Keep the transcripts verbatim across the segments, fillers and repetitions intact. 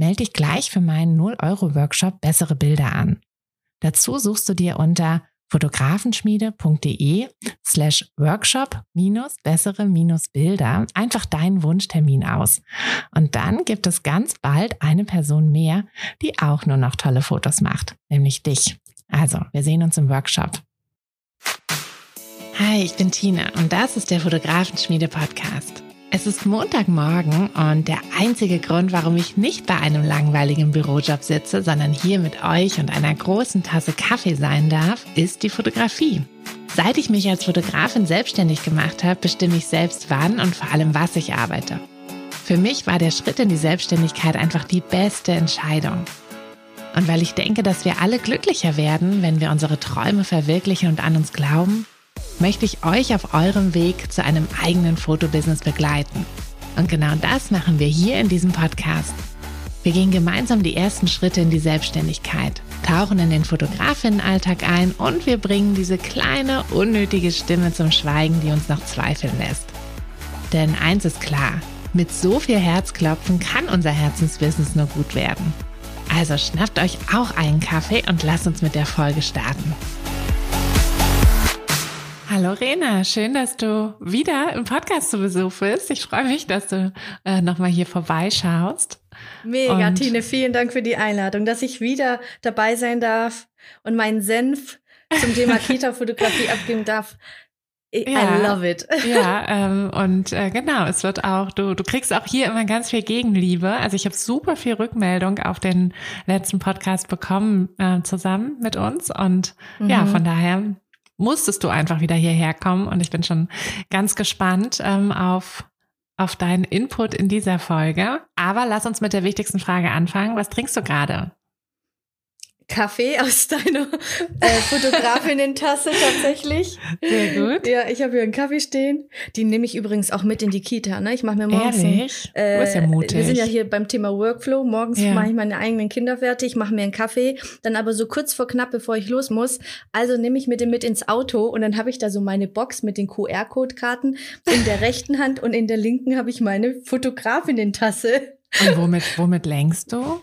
Melde dich gleich für meinen null Euro Workshop Bessere Bilder an. Dazu suchst du dir unter fotografenschmiede.de slash workshop minus bessere minus Bilder einfach deinen Wunschtermin aus. Und dann gibt es ganz bald eine Person mehr, die auch nur noch tolle Fotos macht, nämlich dich. Also, wir sehen uns im Workshop. Hi, ich bin Tina und das ist der Fotografenschmiede-Podcast. Es ist Montagmorgen und der einzige Grund, warum ich nicht bei einem langweiligen Bürojob sitze, sondern hier mit euch und einer großen Tasse Kaffee sein darf, ist die Fotografie. Seit ich mich als Fotografin selbstständig gemacht habe, bestimme ich selbst, wann und vor allem, was ich arbeite. Für mich war der Schritt in die Selbstständigkeit einfach die beste Entscheidung. Und weil ich denke, dass wir alle glücklicher werden, wenn wir unsere Träume verwirklichen und an uns glauben, möchte ich euch auf eurem Weg zu einem eigenen Fotobusiness begleiten. Und genau das machen wir hier in diesem Podcast. Wir gehen gemeinsam die ersten Schritte in die Selbstständigkeit, tauchen in den Fotografinnenalltag ein und wir bringen diese kleine, unnötige Stimme zum Schweigen, die uns noch zweifeln lässt. Denn eins ist klar, mit so viel Herzklopfen kann unser Herzensbusiness nur gut werden. Also schnappt euch auch einen Kaffee und lasst uns mit der Folge starten. Hallo Rena, schön, dass du wieder im Podcast zu Besuch bist. Ich freue mich, dass du äh, nochmal hier vorbeischaust. Mega, und Tine, vielen Dank für die Einladung, dass ich wieder dabei sein darf und meinen Senf zum Thema Kitafotografie abgeben darf. I, ja, I love it. Ja, ähm, und äh, genau, es wird auch, du, du kriegst auch hier immer ganz viel Gegenliebe. Also ich habe super viel Rückmeldung auf den letzten Podcast bekommen äh, zusammen mit uns und mhm. ja, von daher musstest du einfach wieder hierher kommen und ich bin schon ganz gespannt ähm, auf, auf deinen Input in dieser Folge. Aber lass uns mit der wichtigsten Frage anfangen. Was trinkst du gerade? Kaffee aus deiner äh, Fotografinnen-Tasse tatsächlich. Sehr gut. Ja, ich habe hier einen Kaffee stehen. Die nehme ich übrigens auch mit in die Kita. Ne? Ich mache mir morgens. Ehrlich? Einen, äh, du bist ja mutig. Wir sind ja hier beim Thema Workflow. Morgens ja. mache ich meine eigenen Kinder fertig, mache mir einen Kaffee, dann aber so kurz vor knapp, bevor ich los muss. Also nehme ich mir den mit ins Auto und dann habe ich da so meine Box mit den Q R Code Karten in der rechten Hand und in der linken habe ich meine Fotografinnen-Tasse. Und womit, womit lenkst du?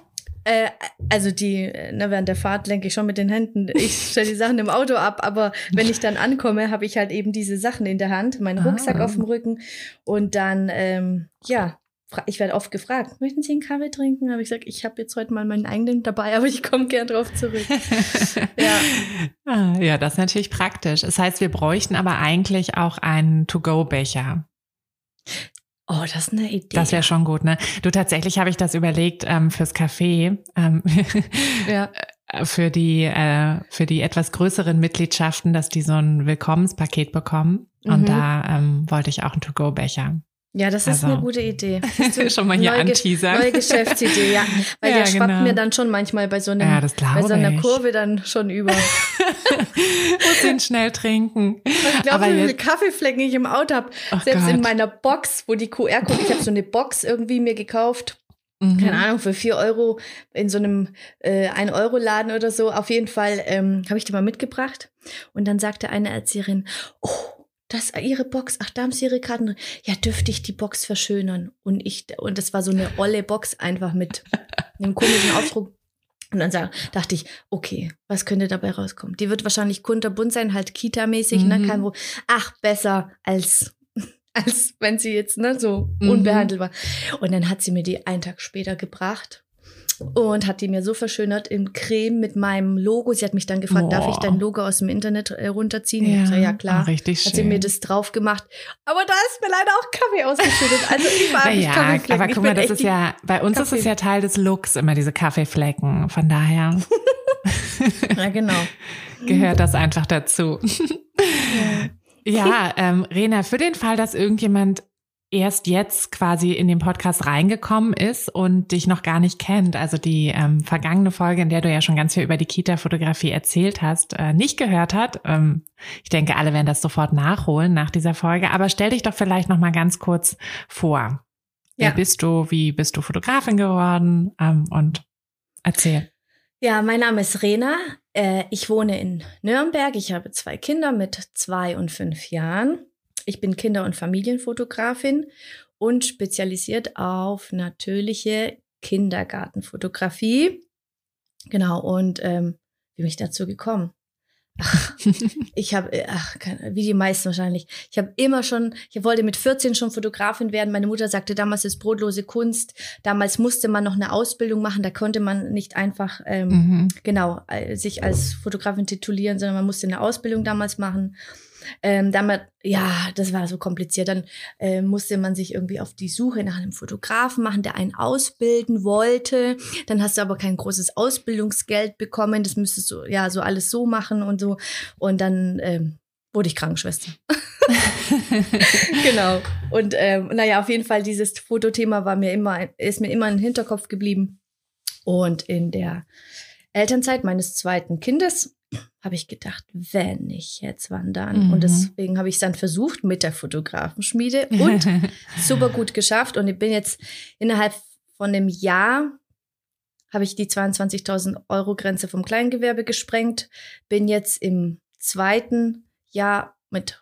Also die, na, während der Fahrt lenke ich schon mit den Händen. Ich stelle die Sachen im Auto ab, aber wenn ich dann ankomme, habe ich halt eben diese Sachen in der Hand, meinen Rucksack ah. auf dem Rücken und dann, ähm, ja, ich werde oft gefragt, möchten Sie einen Kaffee trinken? Habe ich gesagt, ich habe jetzt heute mal meinen eigenen dabei, aber ich komme gern drauf zurück. ja. ja, das ist natürlich praktisch. Das heißt, wir bräuchten aber eigentlich auch einen To-Go-Becher. Oh, das ist eine Idee. Das wäre schon gut, ne? Du, tatsächlich habe ich das überlegt ähm, fürs Café, ähm, ja. für die äh, für die etwas größeren Mitgliedschaften, dass die so ein Willkommenspaket bekommen. Mhm. Und da ähm, wollte ich auch einen To-Go-Becher. Ja, das ist also eine gute Idee. So schon mal hier neue anteasern. Ge- neue Geschäftsidee, ja. Weil ja, der schwappt genau. mir dann schon manchmal bei so, einem, ja, bei so einer ich. Kurve dann schon über. Muss ihn schnell trinken. Ich glaube, wie viele Kaffeeflecken ich im Auto habe. Oh Selbst Gott. in meiner Box, wo die Q R Code, ich habe so eine Box irgendwie mir gekauft. Mhm. Keine Ahnung, für vier Euro in so einem äh, ein Euro Laden oder so. Auf jeden Fall ähm, habe ich die mal mitgebracht. Und dann sagte eine Erzieherin, oh, das, ihre Box, ach, da haben sie ihre Karten drin. Ja, dürfte ich die Box verschönern? Und ich, und das war so eine olle Box einfach mit einem komischen Aufdruck. Und dann sag, dachte ich, okay, was könnte dabei rauskommen? Die wird wahrscheinlich kunterbunt sein, halt Kita-mäßig, mhm. ne? Kein Problem. Ach, besser als, als wenn sie jetzt, ne, so mhm. unbehandelt war. Und dann hat sie mir die einen Tag später gebracht. Und hat die mir so verschönert in Creme mit meinem Logo. Sie hat mich dann gefragt, Boah. darf ich dein Logo aus dem Internet runterziehen? Ja, ich sag, ja klar. Richtig schön. Hat sie mir das drauf gemacht. Aber da ist mir leider auch Kaffee ausgeschüttet. Also überall habe ich Kaffeeflecken. Aber guck mal, das ist ja, bei uns Kaffee. ist es ja Teil des Looks immer, diese Kaffeeflecken. Von daher. Ja, genau. Gehört das einfach dazu. Ja, ja ähm, Rena, für den Fall, dass irgendjemand erst jetzt quasi in den Podcast reingekommen ist und dich noch gar nicht kennt, also die ähm, vergangene Folge, in der du ja schon ganz viel über die Kita-Fotografie erzählt hast, äh, nicht gehört hat, ähm, ich denke, alle werden das sofort nachholen nach dieser Folge, aber stell dich doch vielleicht noch mal ganz kurz vor. Ja. Wer bist du, wie bist du Fotografin geworden ähm, und erzähl. Ja, mein Name ist Rena, äh, ich wohne in Nürnberg, ich habe zwei Kinder mit zwei und fünf Jahren. Ich bin Kinder- und Familienfotografin und spezialisiert auf natürliche Kindergartenfotografie. Genau, und ähm, wie bin ich dazu gekommen? Ach, ich habe, ach, wie die meisten wahrscheinlich, ich habe immer schon, ich wollte mit vierzehn schon Fotografin werden. Meine Mutter sagte, damals ist brotlose Kunst. Damals musste man noch eine Ausbildung machen, da konnte man nicht einfach, ähm, mhm. genau, sich als Fotografin titulieren, sondern man musste eine Ausbildung damals machen. Ähm, damals, ja, das war so kompliziert. Dann äh, musste man sich irgendwie auf die Suche nach einem Fotografen machen, der einen ausbilden wollte. Dann hast du aber kein großes Ausbildungsgeld bekommen. Das müsstest du ja so alles so machen und so. Und dann ähm, wurde ich Krankenschwester. Genau. Und ähm, naja, auf jeden Fall, dieses Fotothema war mir immer, ist mir immer im Hinterkopf geblieben. Und in der Elternzeit meines zweiten Kindes habe ich gedacht, wenn ich jetzt wandern. Mhm. Und deswegen habe ich es dann versucht mit der Fotografenschmiede und super gut geschafft. Und ich bin jetzt innerhalb von einem Jahr, habe ich die zweiundzwanzigtausend Euro Grenze vom Kleingewerbe gesprengt. Bin jetzt im zweiten Jahr mit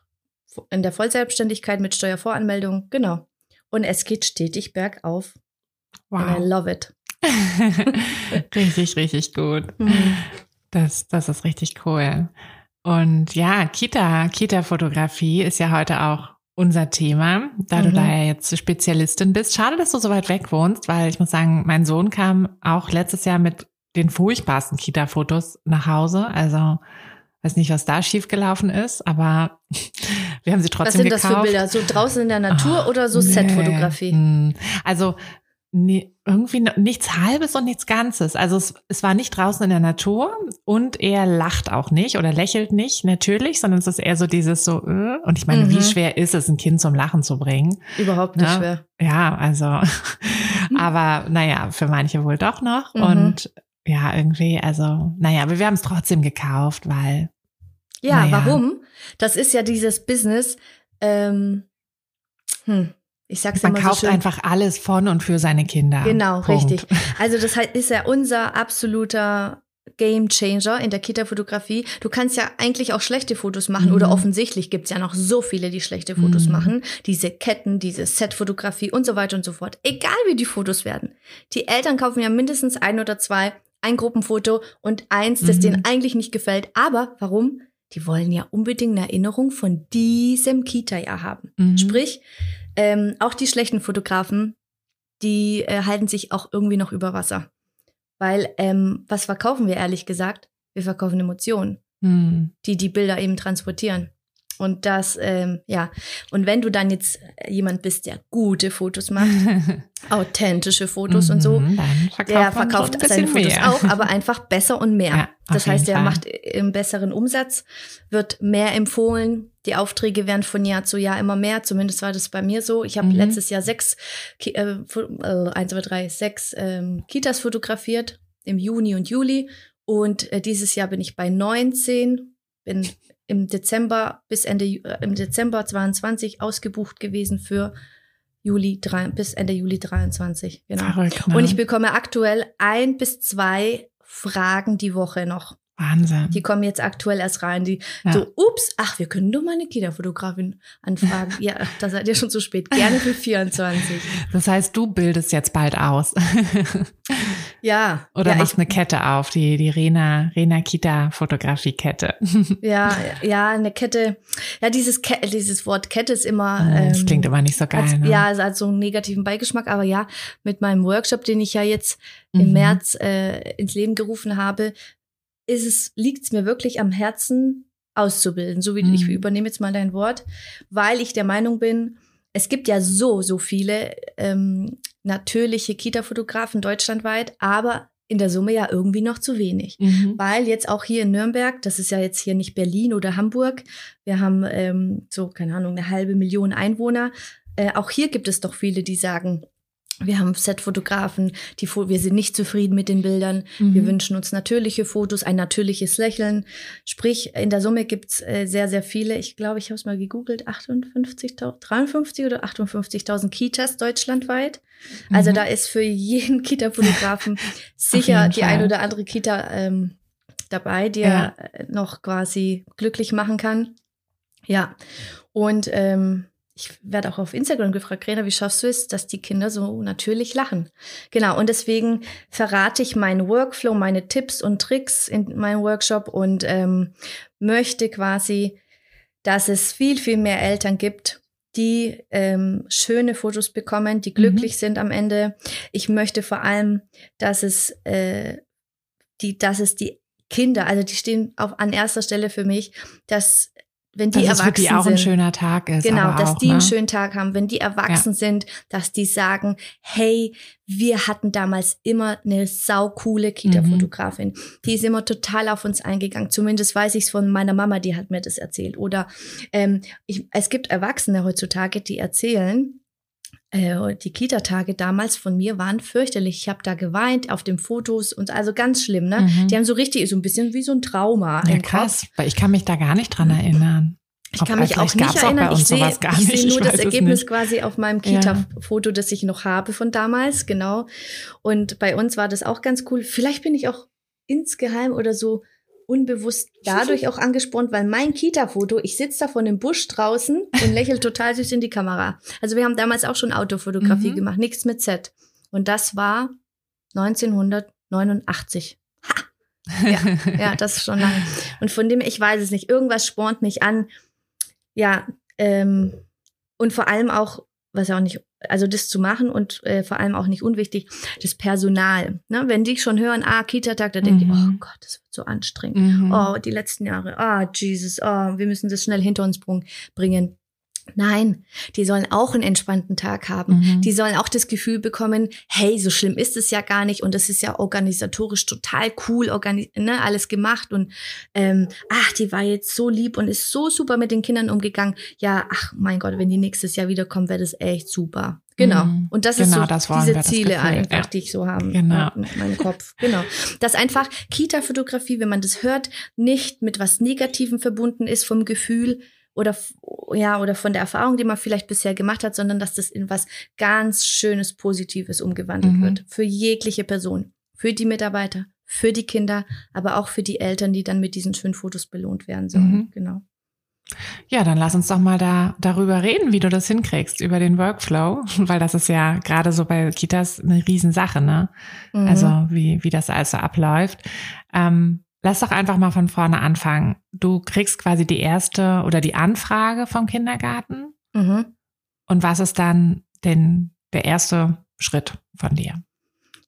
in der Vollselbstständigkeit mit Steuervoranmeldung. Genau. Und es geht stetig bergauf. Wow. And I love it. Richtig, richtig gut. Mhm. Das, das ist richtig cool. Und ja, Kita, Kita-Fotografie ist ja heute auch unser Thema, da mhm. du da ja jetzt Spezialistin bist. Schade, dass du so weit weg wohnst, weil ich muss sagen, mein Sohn kam auch letztes Jahr mit den furchtbarsten Kita-Fotos nach Hause. Also weiß nicht, was da schiefgelaufen ist, aber wir haben sie trotzdem gekauft. Was sind gekauft. Das für Bilder? So draußen in der Natur oh, oder so nee. Set-Fotografie? Also Nee, irgendwie nichts Halbes und nichts Ganzes. Also es, es war nicht draußen in der Natur und er lacht auch nicht oder lächelt nicht, natürlich, sondern es ist eher so dieses so, äh. und ich meine, mhm. wie schwer ist es, ein Kind zum Lachen zu bringen? Überhaupt nicht ja. schwer. Ja, also, mhm. aber naja, für manche wohl doch noch. Mhm. Und ja, irgendwie, also, naja, aber wir haben es trotzdem gekauft, weil. Ja, naja. Warum? Das ist ja dieses Business. Ähm, hm. Ich sag's Man immer kauft so schön. Einfach alles von und für seine Kinder. Genau, Punkt. Richtig. Also das ist ja unser absoluter Game Changer in der Kita-Fotografie. Du kannst ja eigentlich auch schlechte Fotos machen mhm. oder offensichtlich gibt's ja noch so viele, die schlechte Fotos mhm. machen. Diese Ketten, diese Set-Fotografie und so weiter und so fort. Egal wie die Fotos werden. Die Eltern kaufen ja mindestens ein oder zwei, ein Gruppenfoto und eins, das mhm. denen eigentlich nicht gefällt. Aber warum? Die wollen ja unbedingt eine Erinnerung von diesem Kita-Jahr haben. Mhm. Sprich, ähm, auch die schlechten Fotografen, die äh, halten sich auch irgendwie noch über Wasser. Weil, ähm, was verkaufen wir ehrlich gesagt? Wir verkaufen Emotionen, mhm. die die Bilder eben transportieren. Und das, ähm, ja, und wenn du dann jetzt jemand bist, der gute Fotos macht, authentische Fotos und so, verkauft der verkauft seine Fotos mehr. Auch, aber einfach besser und mehr. Ja, das heißt, er macht einen besseren Umsatz, wird mehr empfohlen, die Aufträge werden von Jahr zu Jahr immer mehr, zumindest war das bei mir so. Ich habe mhm. letztes Jahr sechs, äh, eins, zwei, drei, sechs ähm, Kitas fotografiert, im Juni und Juli. Und äh, dieses Jahr bin ich bei neunzehn, bin im Dezember bis Ende äh, im Dezember zweiundzwanzig ausgebucht gewesen für Juli drei, bis Ende Juli dreiundzwanzig. Genau. Verrückt, ne? Und ich bekomme aktuell ein bis zwei Fragen die Woche noch. Wahnsinn. Die kommen jetzt aktuell erst rein. Die ja. so, ups, ach, wir können doch mal eine Kita-Fotografin anfragen. Ja, da seid ihr schon zu spät. Gerne für vierundzwanzig. Das heißt, du bildest jetzt bald aus. Ja. Oder ja, machst ich, eine Kette auf, die, die Rena, Rena Kita-Fotografie-Kette. Ja, ja, eine Kette. Ja, dieses, Ke- dieses Wort Kette ist immer. Ähm, das klingt immer nicht so geil. Als, ne? Ja, es hat so einen negativen Beigeschmack. Aber ja, mit meinem Workshop, den ich ja jetzt mhm. im März äh, ins Leben gerufen habe, ist es, liegt es mir wirklich am Herzen, auszubilden. So wie mhm. ich übernehme jetzt mal dein Wort, weil ich der Meinung bin, es gibt ja so, so viele ähm, natürliche Kita-Fotografen deutschlandweit, aber in der Summe ja irgendwie noch zu wenig. Mhm. Weil jetzt auch hier in Nürnberg, das ist ja jetzt hier nicht Berlin oder Hamburg, wir haben ähm, so, keine Ahnung, eine halbe Million Einwohner, äh, auch hier gibt es doch viele, die sagen, wir haben Setfotografen, die wir sind nicht zufrieden mit den Bildern. Mhm. Wir wünschen uns natürliche Fotos, ein natürliches Lächeln. Sprich, in der Summe gibt es äh, sehr, sehr viele. Ich glaube, ich habe es mal gegoogelt, achtundfünfzigtausend, dreiundfünfzigtausend oder achtundfünfzigtausend Kitas deutschlandweit. Mhm. Also da ist für jeden Kita-Fotografen sicher die ein oder andere Kita ähm, dabei, die ja. er noch quasi glücklich machen kann. Ja, und ähm, ich werde auch auf Instagram gefragt, Rena, wie schaffst du es, dass die Kinder so natürlich lachen? Genau, und deswegen verrate ich meinen Workflow, meine Tipps und Tricks in meinem Workshop und ähm, möchte quasi, dass es viel, viel mehr Eltern gibt, die ähm, schöne Fotos bekommen, die glücklich mhm. sind am Ende. Ich möchte vor allem, dass es, äh, die, dass es die Kinder, also die stehen auf, an erster Stelle für mich, dass wenn die erwachsen sind. Dass es für die auch ein schöner Tag ist. Genau, dass die einen schönen Tag haben. Wenn die erwachsen sind, dass die sagen, hey, wir hatten damals immer eine saukoole Kita-Fotografin. Mhm. Die ist immer total auf uns eingegangen. Zumindest weiß ich es von meiner Mama, die hat mir das erzählt. Oder ähm, ich, es gibt Erwachsene heutzutage, die erzählen, äh, die Kita-Tage damals von mir waren fürchterlich. Ich habe da geweint auf den Fotos und also ganz schlimm, ne? Mhm. Die haben so richtig, so ein bisschen wie so ein Trauma. Ja, krass, Kopf. Weil ich kann mich da gar nicht dran erinnern. Ich kann mich auch nicht erinnern. Auch ich sehe seh nur das Ergebnis quasi auf meinem Kita-Foto, das ich noch habe von damals, genau. Und bei uns war das auch ganz cool. Vielleicht bin ich auch insgeheim oder so unbewusst dadurch auch angespornt, weil mein Kita-Foto, ich sitze da vor dem Busch draußen und lächle total süß in die Kamera. Also wir haben damals auch schon Autofotografie mhm. gemacht, nichts mit Z. Und das war neunzehnhundertneunundachtzig. Ha! Ja, ja, das ist schon lange. Und von dem, ich weiß es nicht, irgendwas spornt mich an. Ja, ähm, und vor allem auch, was ja auch nicht, also das zu machen und äh, vor allem auch nicht unwichtig, das Personal. Ne? Wenn die schon hören, ah, Kita-Tag, da mhm. denke ich, oh Gott, das wird so anstrengend. Mhm. Oh, die letzten Jahre, ah, oh, Jesus, oh, wir müssen das schnell hinter uns bringen. Nein, die sollen auch einen entspannten Tag haben. Mhm. Die sollen auch das Gefühl bekommen, hey, so schlimm ist es ja gar nicht und das ist ja organisatorisch total cool, organis- ne, alles gemacht und ähm, ach, die war jetzt so lieb und ist so super mit den Kindern umgegangen. Ja, ach mein Gott, wenn die nächstes Jahr wiederkommen, wäre das echt super. Genau. Mhm. Und das genau, ist so das diese Ziele das einfach, ja. die ich so habe genau. in meinem Kopf. Genau. Dass einfach Kita-Fotografie, wenn man das hört, nicht mit was Negativem verbunden ist vom Gefühl, oder ja oder von der Erfahrung, die man vielleicht bisher gemacht hat, sondern dass das in was ganz Schönes, Positives umgewandelt mhm. wird. Für jegliche Person, für die Mitarbeiter, für die Kinder, aber auch für die Eltern, die dann mit diesen schönen Fotos belohnt werden sollen. Mhm. Genau. Ja, dann lass uns doch mal da darüber reden, wie du das hinkriegst, über den Workflow, weil das ist ja gerade so bei Kitas eine Riesensache, ne? Mhm. Also wie wie das also abläuft. Ähm, Lass doch einfach mal von vorne anfangen. Du kriegst quasi die erste oder die Anfrage vom Kindergarten. Mhm. Und was ist dann denn der erste Schritt von dir?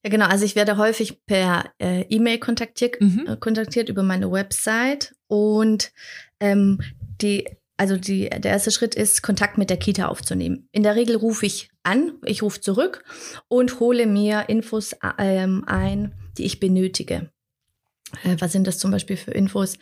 Ja, genau. Also ich werde häufig per äh, E-Mail kontaktiert, mhm. äh, kontaktiert über meine Website. Und ähm, die, also die, der erste Schritt ist, Kontakt mit der Kita aufzunehmen. In der Regel rufe ich an, ich rufe zurück und hole mir Infos äh, ein, die ich benötige. Was sind das zum Beispiel für Infos?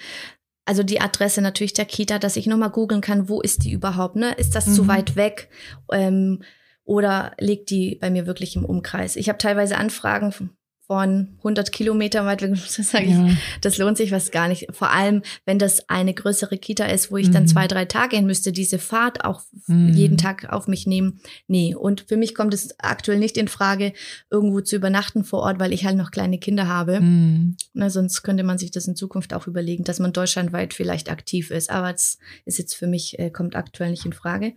Also die Adresse natürlich der Kita, dass ich nochmal googeln kann, wo ist die überhaupt? Ne? Ist das mhm. zu weit weg? Ähm, oder liegt die bei mir wirklich im Umkreis? Ich habe teilweise Anfragen von hundert Kilometern weit weg. Das sage ich, ja. das lohnt sich was gar nicht. Vor allem, wenn das eine größere Kita ist, wo ich mhm. dann zwei, drei Tage hin müsste, diese Fahrt auch mhm. jeden Tag auf mich nehmen. Nee, und für mich kommt es aktuell nicht in Frage, irgendwo zu übernachten vor Ort, weil ich halt noch kleine Kinder habe. Mhm. Na, sonst könnte man sich das in Zukunft auch überlegen, dass man deutschlandweit vielleicht aktiv ist. Aber das ist jetzt für mich, äh, kommt aktuell nicht in Frage.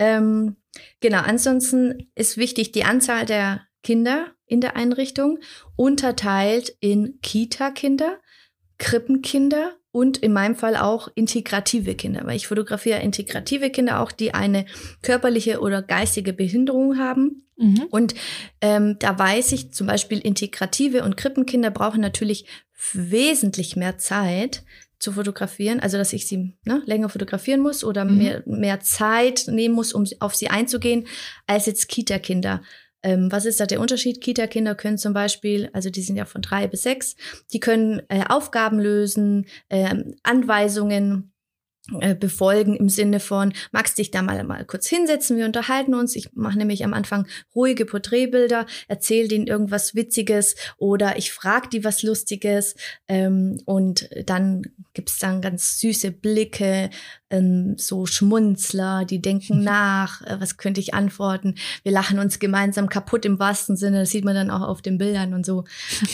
Ähm, genau, ansonsten ist wichtig, die Anzahl der Kinder in der Einrichtung, unterteilt in Kita-Kinder, Krippenkinder und in meinem Fall auch integrative Kinder, weil ich fotografiere integrative Kinder auch, die eine körperliche oder geistige Behinderung haben. Mhm. Und ähm, da weiß ich zum Beispiel, integrative und Krippenkinder brauchen natürlich wesentlich mehr Zeit zu fotografieren, also dass ich sie ne, länger fotografieren muss oder mhm. mehr, mehr Zeit nehmen muss, um auf sie einzugehen, als jetzt Kita-Kinder. Ähm, was ist da der Unterschied? Kita-Kinder können zum Beispiel, also die sind ja von drei bis sechs, die können äh, Aufgaben lösen, ähm, Anweisungen befolgen im Sinne von, magst dich da mal, mal kurz hinsetzen, wir unterhalten uns, ich mache nämlich am Anfang ruhige Porträtbilder, erzähle denen irgendwas Witziges oder ich frage die was Lustiges ähm, und dann gibt's dann ganz süße Blicke, ähm, so Schmunzler, die denken nach, äh, was könnte ich antworten, wir lachen uns gemeinsam kaputt im wahrsten Sinne, das sieht man dann auch auf den Bildern und so.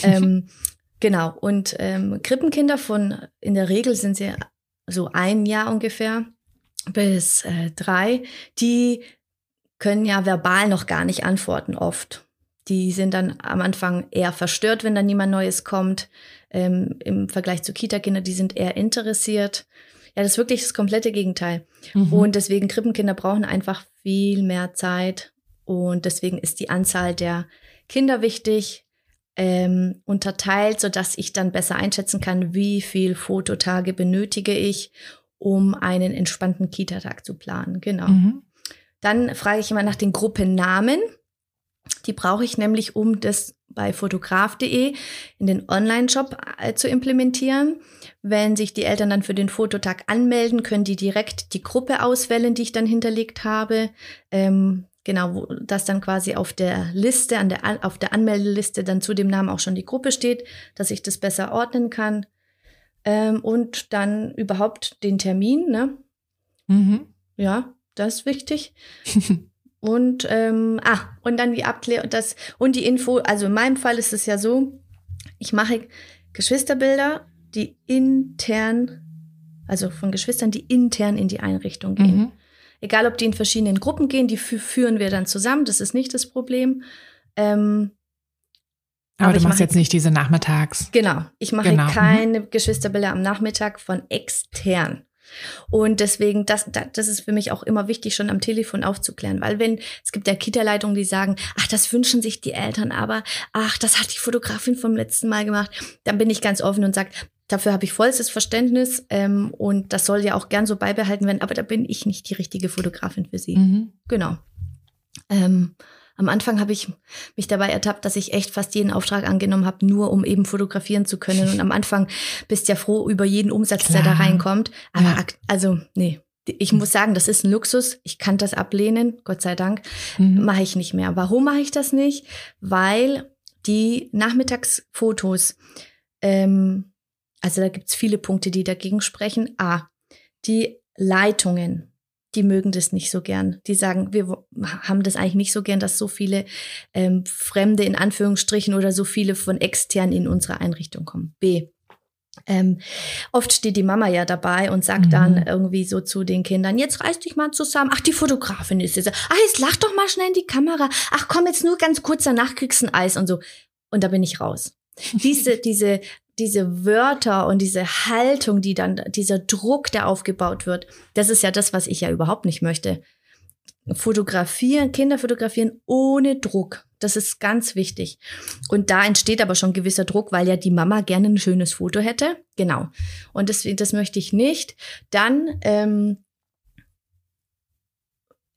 ähm, genau, und ähm, Krippenkinder von, in der Regel sind sie so ein Jahr ungefähr bis äh, drei, die können ja verbal noch gar nicht antworten oft. Die sind dann am Anfang eher verstört, wenn dann niemand Neues kommt. Ähm, im Vergleich zu Kita-Kinder, die sind eher interessiert. Ja, das ist wirklich das komplette Gegenteil. Mhm. Und deswegen, Krippenkinder brauchen einfach viel mehr Zeit. Und deswegen ist die Anzahl der Kinder wichtig, Ähm, unterteilt, sodass ich dann besser einschätzen kann, wie viel Fototage benötige ich, um einen entspannten Kita-Tag zu planen. Genau. Mhm. Dann frage ich immer nach den Gruppennamen. Die brauche ich nämlich, um das bei fotograf punkt de in den Online-Shop äh, zu implementieren. Wenn sich die Eltern dann für den Fototag anmelden, können die direkt die Gruppe auswählen, die ich dann hinterlegt habe. Ähm, Genau, dass dann quasi auf der Liste, an der, auf der Anmeldeliste dann zu dem Namen auch schon die Gruppe steht, dass ich das besser ordnen kann. Ähm, und dann überhaupt den Termin, ne? Mhm. Ja, das ist wichtig. und, ähm, ah, und dann die Abklärung, das, und die Info, also in meinem Fall ist es ja so, ich mache Geschwisterbilder, die intern, also von Geschwistern, die intern in die Einrichtung gehen. Mhm. Egal, ob die in verschiedenen Gruppen gehen, die f- führen wir dann zusammen. Das ist nicht das Problem. Ähm, aber, aber du machst jetzt nicht diese nachmittags. Genau. Ich mache genau. keine mhm. Geschwisterbilder am Nachmittag von extern. Und deswegen, das, das ist für mich auch immer wichtig, schon am Telefon aufzuklären. Weil wenn, es gibt ja Kita-Leitungen, die sagen, ach, das wünschen sich die Eltern, aber ach, das hat die Fotografin vom letzten Mal gemacht. Dann bin ich ganz offen und sage, dafür habe ich vollstes Verständnis ähm, und das soll ja auch gern so beibehalten werden, aber da bin ich nicht die richtige Fotografin für Sie. Mhm. Genau. Ähm, am Anfang habe ich mich dabei ertappt, dass ich echt fast jeden Auftrag angenommen habe, nur um eben fotografieren zu können. Und am Anfang bist ja froh über jeden Umsatz, Klar. der da reinkommt. Aber ja. also, nee, ich muss sagen, das ist ein Luxus. Ich kann das ablehnen, Gott sei Dank. Mhm. Mache ich nicht mehr. Warum mache ich das nicht? Weil die Nachmittagsfotos, ähm, also da gibt es viele Punkte, die dagegen sprechen. A, die Leitungen, die mögen das nicht so gern. Die sagen, wir haben das eigentlich nicht so gern, dass so viele ähm, Fremde in Anführungsstrichen oder so viele von extern in unsere Einrichtung kommen. B, ähm, oft steht die Mama ja dabei und sagt mhm. dann irgendwie so zu den Kindern, jetzt reiß dich mal zusammen. Ach, die Fotografin ist jetzt. Ach, jetzt lach doch mal schnell in die Kamera. Ach komm, jetzt nur ganz kurz, danach kriegst du ein Eis und so. Und da bin ich raus. Diese, diese... Diese Wörter und diese Haltung, die dann, dieser Druck, der aufgebaut wird, das ist ja das, was ich ja überhaupt nicht möchte. Fotografieren, Kinder fotografieren ohne Druck. Das ist ganz wichtig. Und da entsteht aber schon gewisser Druck, weil ja die Mama gerne ein schönes Foto hätte. Genau. Und das, das möchte ich nicht. Dann, ähm,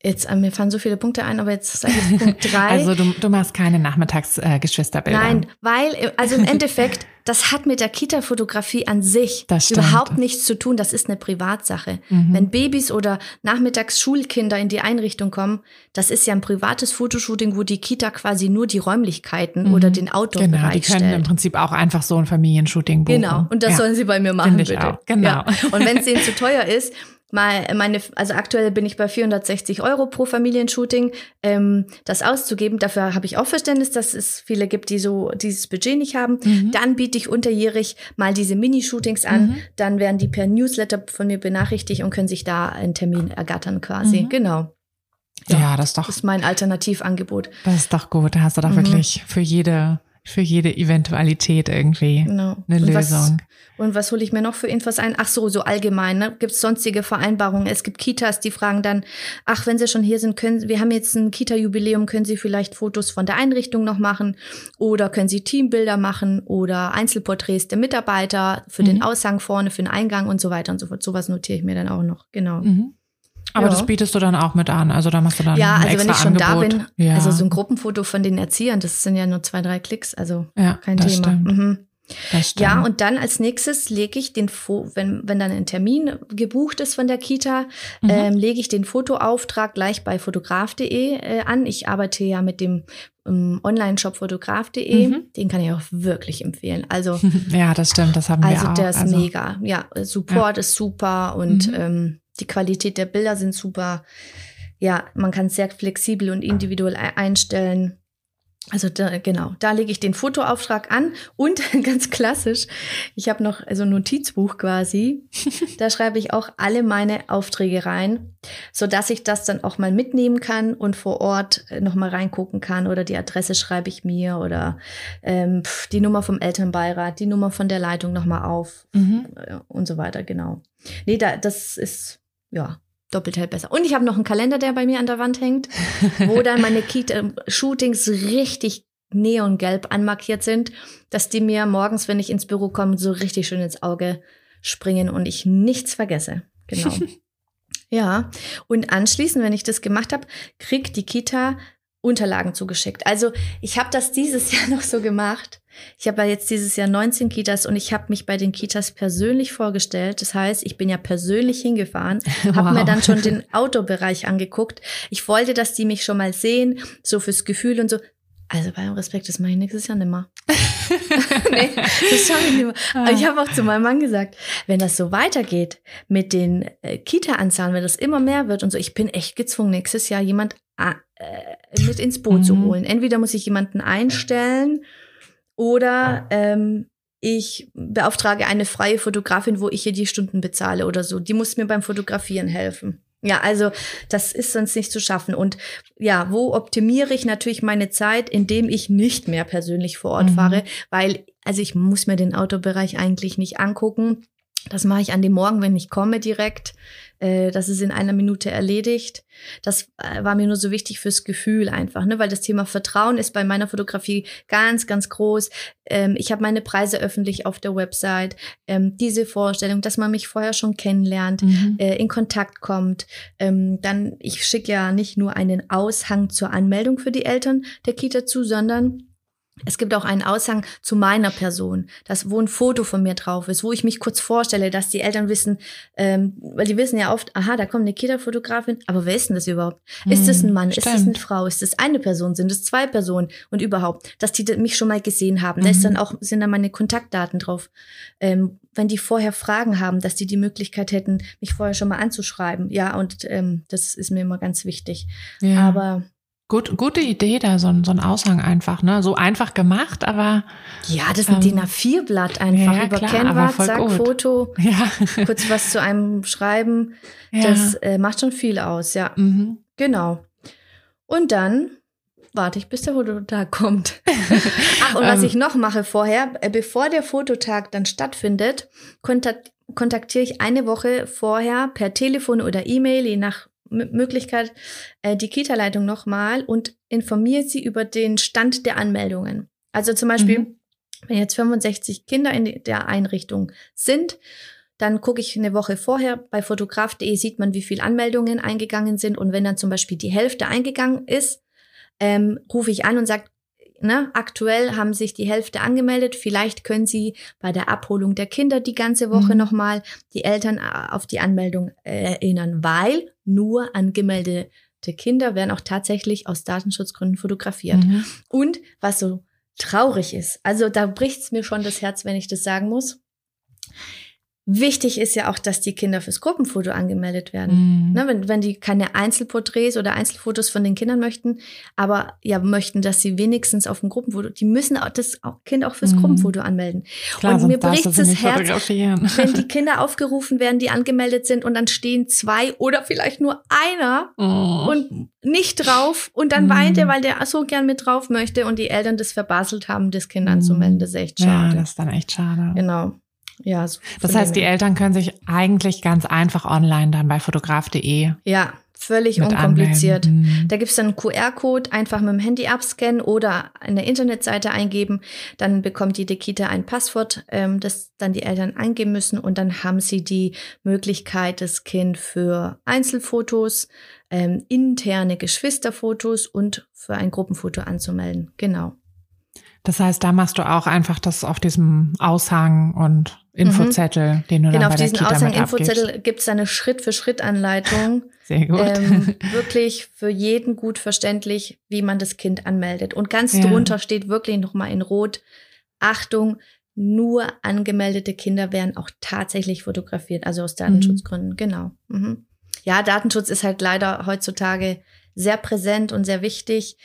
Jetzt, mir fallen so viele Punkte ein, aber jetzt sage ich Punkt drei. Also du, du machst keine Nachmittagsgeschwisterbilder. Äh, Nein, weil, also im Endeffekt, das hat mit der Kita-Fotografie an sich überhaupt nichts zu tun. Das ist eine Privatsache. Mhm. Wenn Babys oder Nachmittagsschulkinder in die Einrichtung kommen, das ist ja ein privates Fotoshooting, wo die Kita quasi nur die Räumlichkeiten mhm. oder den Outdoor-Bereich stellt. Genau, die können stellt. im Prinzip auch einfach so ein Familienshooting buchen. Genau, und das ja. sollen sie bei mir machen, bitte. Auch. Genau. Ja. Und wenn es denen zu teuer ist, Mal meine, also aktuell bin ich bei vierhundertsechzig Euro pro Familienshooting, ähm, das auszugeben. Dafür habe ich auch Verständnis, dass es viele gibt, die so dieses Budget nicht haben. Mhm. Dann biete ich unterjährig mal diese Mini-Shootings an. Mhm. Dann werden die per Newsletter von mir benachrichtigt und können sich da einen Termin ergattern quasi. Mhm. Genau. Ja, ja, das ist doch. Das ist mein Alternativangebot. Das ist doch gut. Da hast du doch mhm. wirklich für jede... für jede Eventualität irgendwie genau. eine und Lösung. Was, und was hole ich mir noch für Infos ein? Ach so, so allgemein, ne? Gibt es sonstige Vereinbarungen? Es gibt Kitas, die fragen dann, ach, wenn sie schon hier sind, können wir haben jetzt ein Kita-Jubiläum, können sie vielleicht Fotos von der Einrichtung noch machen oder können sie Teambilder machen oder Einzelporträts der Mitarbeiter für mhm. den Aushang vorne, für den Eingang und so weiter und so fort. Sowas notiere ich mir dann auch noch, genau. Mhm. Aber ja. das bietest du dann auch mit an, also da machst du dann ja, ein also extra Angebot. Ja, also wenn ich schon da bin, ja. also so ein Gruppenfoto von den Erziehern, das sind ja nur zwei, drei Klicks, also ja, kein Thema. Mhm. Ja, und dann als nächstes lege ich den, Fo- wenn, wenn dann ein Termin gebucht ist von der Kita, mhm. ähm, lege ich den Fotoauftrag gleich bei fotograf punkt de äh, an. Ich arbeite ja mit dem ähm, Online-Shop fotograf punkt de, mhm. den kann ich auch wirklich empfehlen. Also ja, das stimmt, das haben wir also auch. Also der ist also, mega, ja, Support ja. ist super und mhm. ähm, die Qualität der Bilder sind super. Ja, man kann es sehr flexibel und individuell einstellen. Also da, genau, da lege ich den Fotoauftrag an und ganz klassisch, ich habe noch so ein Notizbuch quasi, da schreibe ich auch alle meine Aufträge rein, sodass ich das dann auch mal mitnehmen kann und vor Ort nochmal reingucken kann oder die Adresse schreibe ich mir oder ähm, die Nummer vom Elternbeirat, die Nummer von der Leitung nochmal auf mhm. und so weiter, genau. Nee, da, das ist, ja. Doppelt hält besser. Und ich habe noch einen Kalender, der bei mir an der Wand hängt, wo dann meine Kita-Shootings richtig neongelb anmarkiert sind, dass die mir morgens, wenn ich ins Büro komme, so richtig schön ins Auge springen und ich nichts vergesse. Genau. Ja, und anschließend, wenn ich das gemacht habe, kriegt die Kita Unterlagen zugeschickt. Also ich habe das dieses Jahr noch so gemacht. Ich habe ja jetzt dieses Jahr neunzehn Kitas und ich habe mich bei den Kitas persönlich vorgestellt. Das heißt, ich bin ja persönlich hingefahren, wow. habe mir dann schon den Outdoor-Bereich angeguckt. Ich wollte, dass die mich schon mal sehen, so fürs Gefühl und so. Also bei allem Respekt, das mache ich nächstes Jahr nimmer. Nee, das schaffe ich nimmer. Aber ich habe auch zu meinem Mann gesagt, wenn das so weitergeht mit den äh, Kita-Anzahlen, wenn das immer mehr wird und so, ich bin echt gezwungen, nächstes Jahr jemand äh, mit ins Boot mhm. zu holen. Entweder muss ich jemanden einstellen oder ähm, ich beauftrage eine freie Fotografin, wo ich ihr die Stunden bezahle oder so. Die muss mir beim Fotografieren helfen. Ja, also das ist sonst nicht zu schaffen. Und ja, wo optimiere ich natürlich meine Zeit, indem ich nicht mehr persönlich vor Ort mhm. fahre, weil also ich muss mir den Outdoor-Bereich eigentlich nicht angucken. Das mache ich an dem Morgen, wenn ich komme direkt. Äh, das ist in einer Minute erledigt. Das war mir nur so wichtig fürs Gefühl einfach, ne? Weil das Thema Vertrauen ist bei meiner Fotografie ganz, ganz groß. Ähm, ich habe meine Preise öffentlich auf der Website. Ähm, diese Vorstellung, dass man mich vorher schon kennenlernt, mhm. äh, in Kontakt kommt. Ähm, dann, ich schicke ja nicht nur einen Aushang zur Anmeldung für die Eltern der Kita zu, sondern es gibt auch einen Aushang zu meiner Person, das, wo ein Foto von mir drauf ist, wo ich mich kurz vorstelle, dass die Eltern wissen, ähm, weil die wissen ja oft, aha, da kommt eine Kita-Fotografin, aber wer ist denn das überhaupt? Hm, ist das ein Mann? Stimmt. Ist das eine Frau? Ist das eine Person? Sind das zwei Personen? Und überhaupt, dass die mich schon mal gesehen haben. Mhm. Da ist dann auch, sind dann meine Kontaktdaten drauf. Ähm, wenn die vorher Fragen haben, dass die die Möglichkeit hätten, mich vorher schon mal anzuschreiben. Ja, und ähm, das ist mir immer ganz wichtig. Ja. Aber Gut, gute Idee da, so, so ein Aushang einfach, ne? So einfach gemacht, aber ja, das ist ein ähm, D I N A vier Blatt einfach, ja, über klar, Canva, zack, gut. Foto, ja. kurz was zu einem schreiben, ja. das äh, macht schon viel aus, ja, mhm. genau. Und dann warte ich, bis der Fototag kommt. Ach, und was ich noch mache vorher, äh, bevor der Fototag dann stattfindet, kontakt, kontaktiere ich eine Woche vorher per Telefon oder E-Mail, je nach Möglichkeit, äh, die Kita-Leitung nochmal und informiert sie über den Stand der Anmeldungen. Also zum Beispiel, mhm. wenn jetzt fünfundsechzig Kinder in der Einrichtung sind, dann gucke ich eine Woche vorher. Bei fotograf punkt de sieht man, wie viele Anmeldungen eingegangen sind. Und wenn dann zum Beispiel die Hälfte eingegangen ist, ähm, rufe ich an und sage, ne, aktuell haben sich die Hälfte angemeldet. Vielleicht können Sie bei der Abholung der Kinder die ganze Woche mhm. nochmal die Eltern auf die Anmeldung äh, erinnern, weil nur angemeldete Kinder werden auch tatsächlich aus Datenschutzgründen fotografiert. Mhm. Und was so traurig ist, also da bricht es mir schon das Herz, wenn ich das sagen muss. Wichtig ist ja auch, dass die Kinder fürs Gruppenfoto angemeldet werden. Mhm. Ne, wenn, wenn die keine Einzelporträts oder Einzelfotos von den Kindern möchten, aber ja möchten, dass sie wenigstens auf dem Gruppenfoto, die müssen auch das Kind auch fürs mhm. Gruppenfoto anmelden. Klar, und mir bricht das Herz, wenn die Kinder aufgerufen werden, die angemeldet sind und dann stehen zwei oder vielleicht nur einer oh. und nicht drauf und dann mhm. weint er, weil der so gern mit drauf möchte und die Eltern das verbaselt haben, das Kind mhm. anzumelden. Das ist echt schade. Ja, das ist dann echt schade. Genau. Ja, so das heißt, die Eltern können sich eigentlich ganz einfach online dann bei fotograf punkt de. Ja, völlig unkompliziert. Anmelden. Da gibt es dann einen Q R-Code, einfach mit dem Handy abscannen oder eine Internetseite eingeben. Dann bekommt jede Kita ein Passwort, ähm, das dann die Eltern eingeben müssen. Und dann haben sie die Möglichkeit, das Kind für Einzelfotos, ähm, interne Geschwisterfotos und für ein Gruppenfoto anzumelden. Genau. Das heißt, da machst du auch einfach das auf diesem Aushang und Infozettel, mhm. den du genau, dann bei der Kita Genau, auf diesen Aushang-Infozettel gibt es eine Schritt-für-Schritt-Anleitung. Sehr gut. Ähm, wirklich für jeden gut verständlich, wie man das Kind anmeldet. Und ganz ja. drunter steht wirklich nochmal in Rot, Achtung, nur angemeldete Kinder werden auch tatsächlich fotografiert, also aus Datenschutzgründen, mhm. genau. Mhm. Ja, Datenschutz ist halt leider heutzutage sehr präsent und sehr wichtig.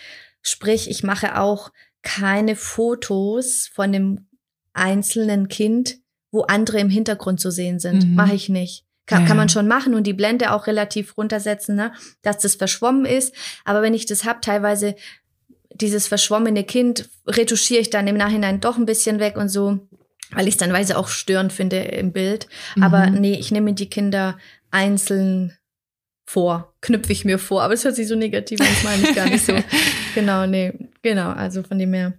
Sprich, ich mache auch keine Fotos von dem einzelnen Kind, wo andere im Hintergrund zu sehen sind. Mhm. Mache ich nicht. Kann, ja. kann man schon machen und die Blende auch relativ runtersetzen, ne? Dass das verschwommen ist. Aber wenn ich das habe, teilweise dieses verschwommene Kind retuschiere ich dann im Nachhinein doch ein bisschen weg und so, weil ich es dann weise auch störend finde im Bild. Mhm. Aber nee, ich nehme die Kinder einzeln vor, knüpfe ich mir vor. Aber es hört sich so negativ an, das meine ich gar nicht so. Genau, nee, genau, also von dem her.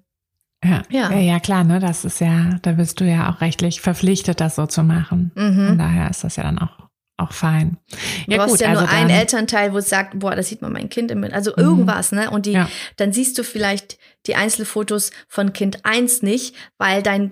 Ja. Ja. ja, klar, ne, das ist ja, da bist du ja auch rechtlich verpflichtet, das so zu machen. Mhm. Von daher ist das ja dann auch, auch fein. Ja, du brauchst gut, ja also nur einen Elternteil, wo es sagt, boah, da sieht man mein Kind im Bild. Also mhm. irgendwas, ne, und die, ja. dann siehst du vielleicht die Einzelfotos von Kind eins nicht, weil dein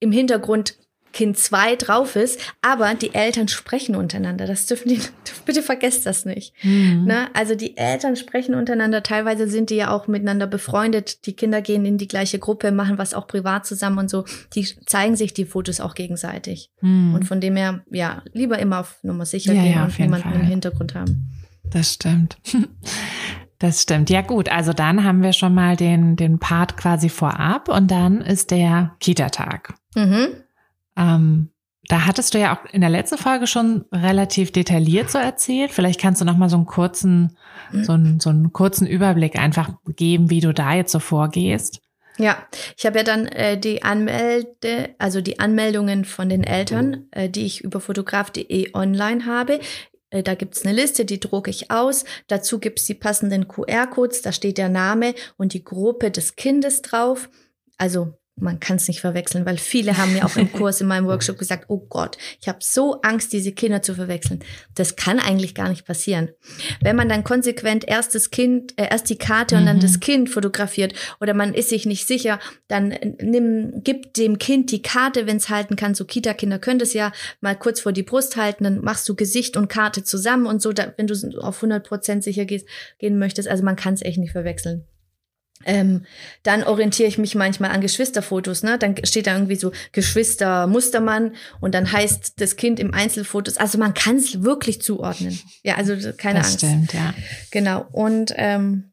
im Hintergrund Kind zwei drauf ist, aber die Eltern sprechen untereinander. Das dürfen die, bitte vergesst das nicht. Mhm. Ne? Also die Eltern sprechen untereinander. Teilweise sind die ja auch miteinander befreundet. Die Kinder gehen in die gleiche Gruppe, machen was auch privat zusammen und so. Die zeigen sich die Fotos auch gegenseitig. Mhm. Und von dem her, ja, lieber immer auf Nummer sicher ja, gehen ja, und niemanden Fall. Im Hintergrund haben. Das stimmt. Das stimmt. Ja gut, also dann haben wir schon mal den, den Part quasi vorab und dann ist der Kita-Tag. Mhm. Ähm, da hattest du ja auch in der letzten Folge schon relativ detailliert so erzählt. Vielleicht kannst du noch mal so einen kurzen, so einen, so einen kurzen Überblick einfach geben, wie du da jetzt so vorgehst. Ja, ich habe ja dann äh, die Anmelde, also die Anmeldungen von den Eltern, äh, die ich über fotograf punkt de online habe. Äh, da gibt's eine Liste, die drucke ich aus. Dazu gibt's die passenden Q R-Codes. Da steht der Name und die Gruppe des Kindes drauf. Also man kann es nicht verwechseln, weil viele haben mir auch im Kurs, in meinem Workshop gesagt, oh Gott, ich habe so Angst, diese Kinder zu verwechseln. Das kann eigentlich gar nicht passieren. Wenn man dann konsequent erst das Kind, äh, erst die Karte mhm. und dann das Kind fotografiert oder man ist sich nicht sicher, dann nimm, gib dem Kind die Karte, wenn es halten kann. So Kita-Kinder können das ja mal kurz vor die Brust halten, dann machst du Gesicht und Karte zusammen und so, da, wenn du auf hundert Prozent sicher gehst, gehen möchtest. Also man kann es echt nicht verwechseln. Ähm, dann orientiere ich mich manchmal an Geschwisterfotos, ne? Dann steht da irgendwie so Geschwister Mustermann und dann heißt das Kind im Einzelfotos, also man kann es wirklich zuordnen. Ja, also keine das Angst. Stimmt, ja. Genau. Und ähm,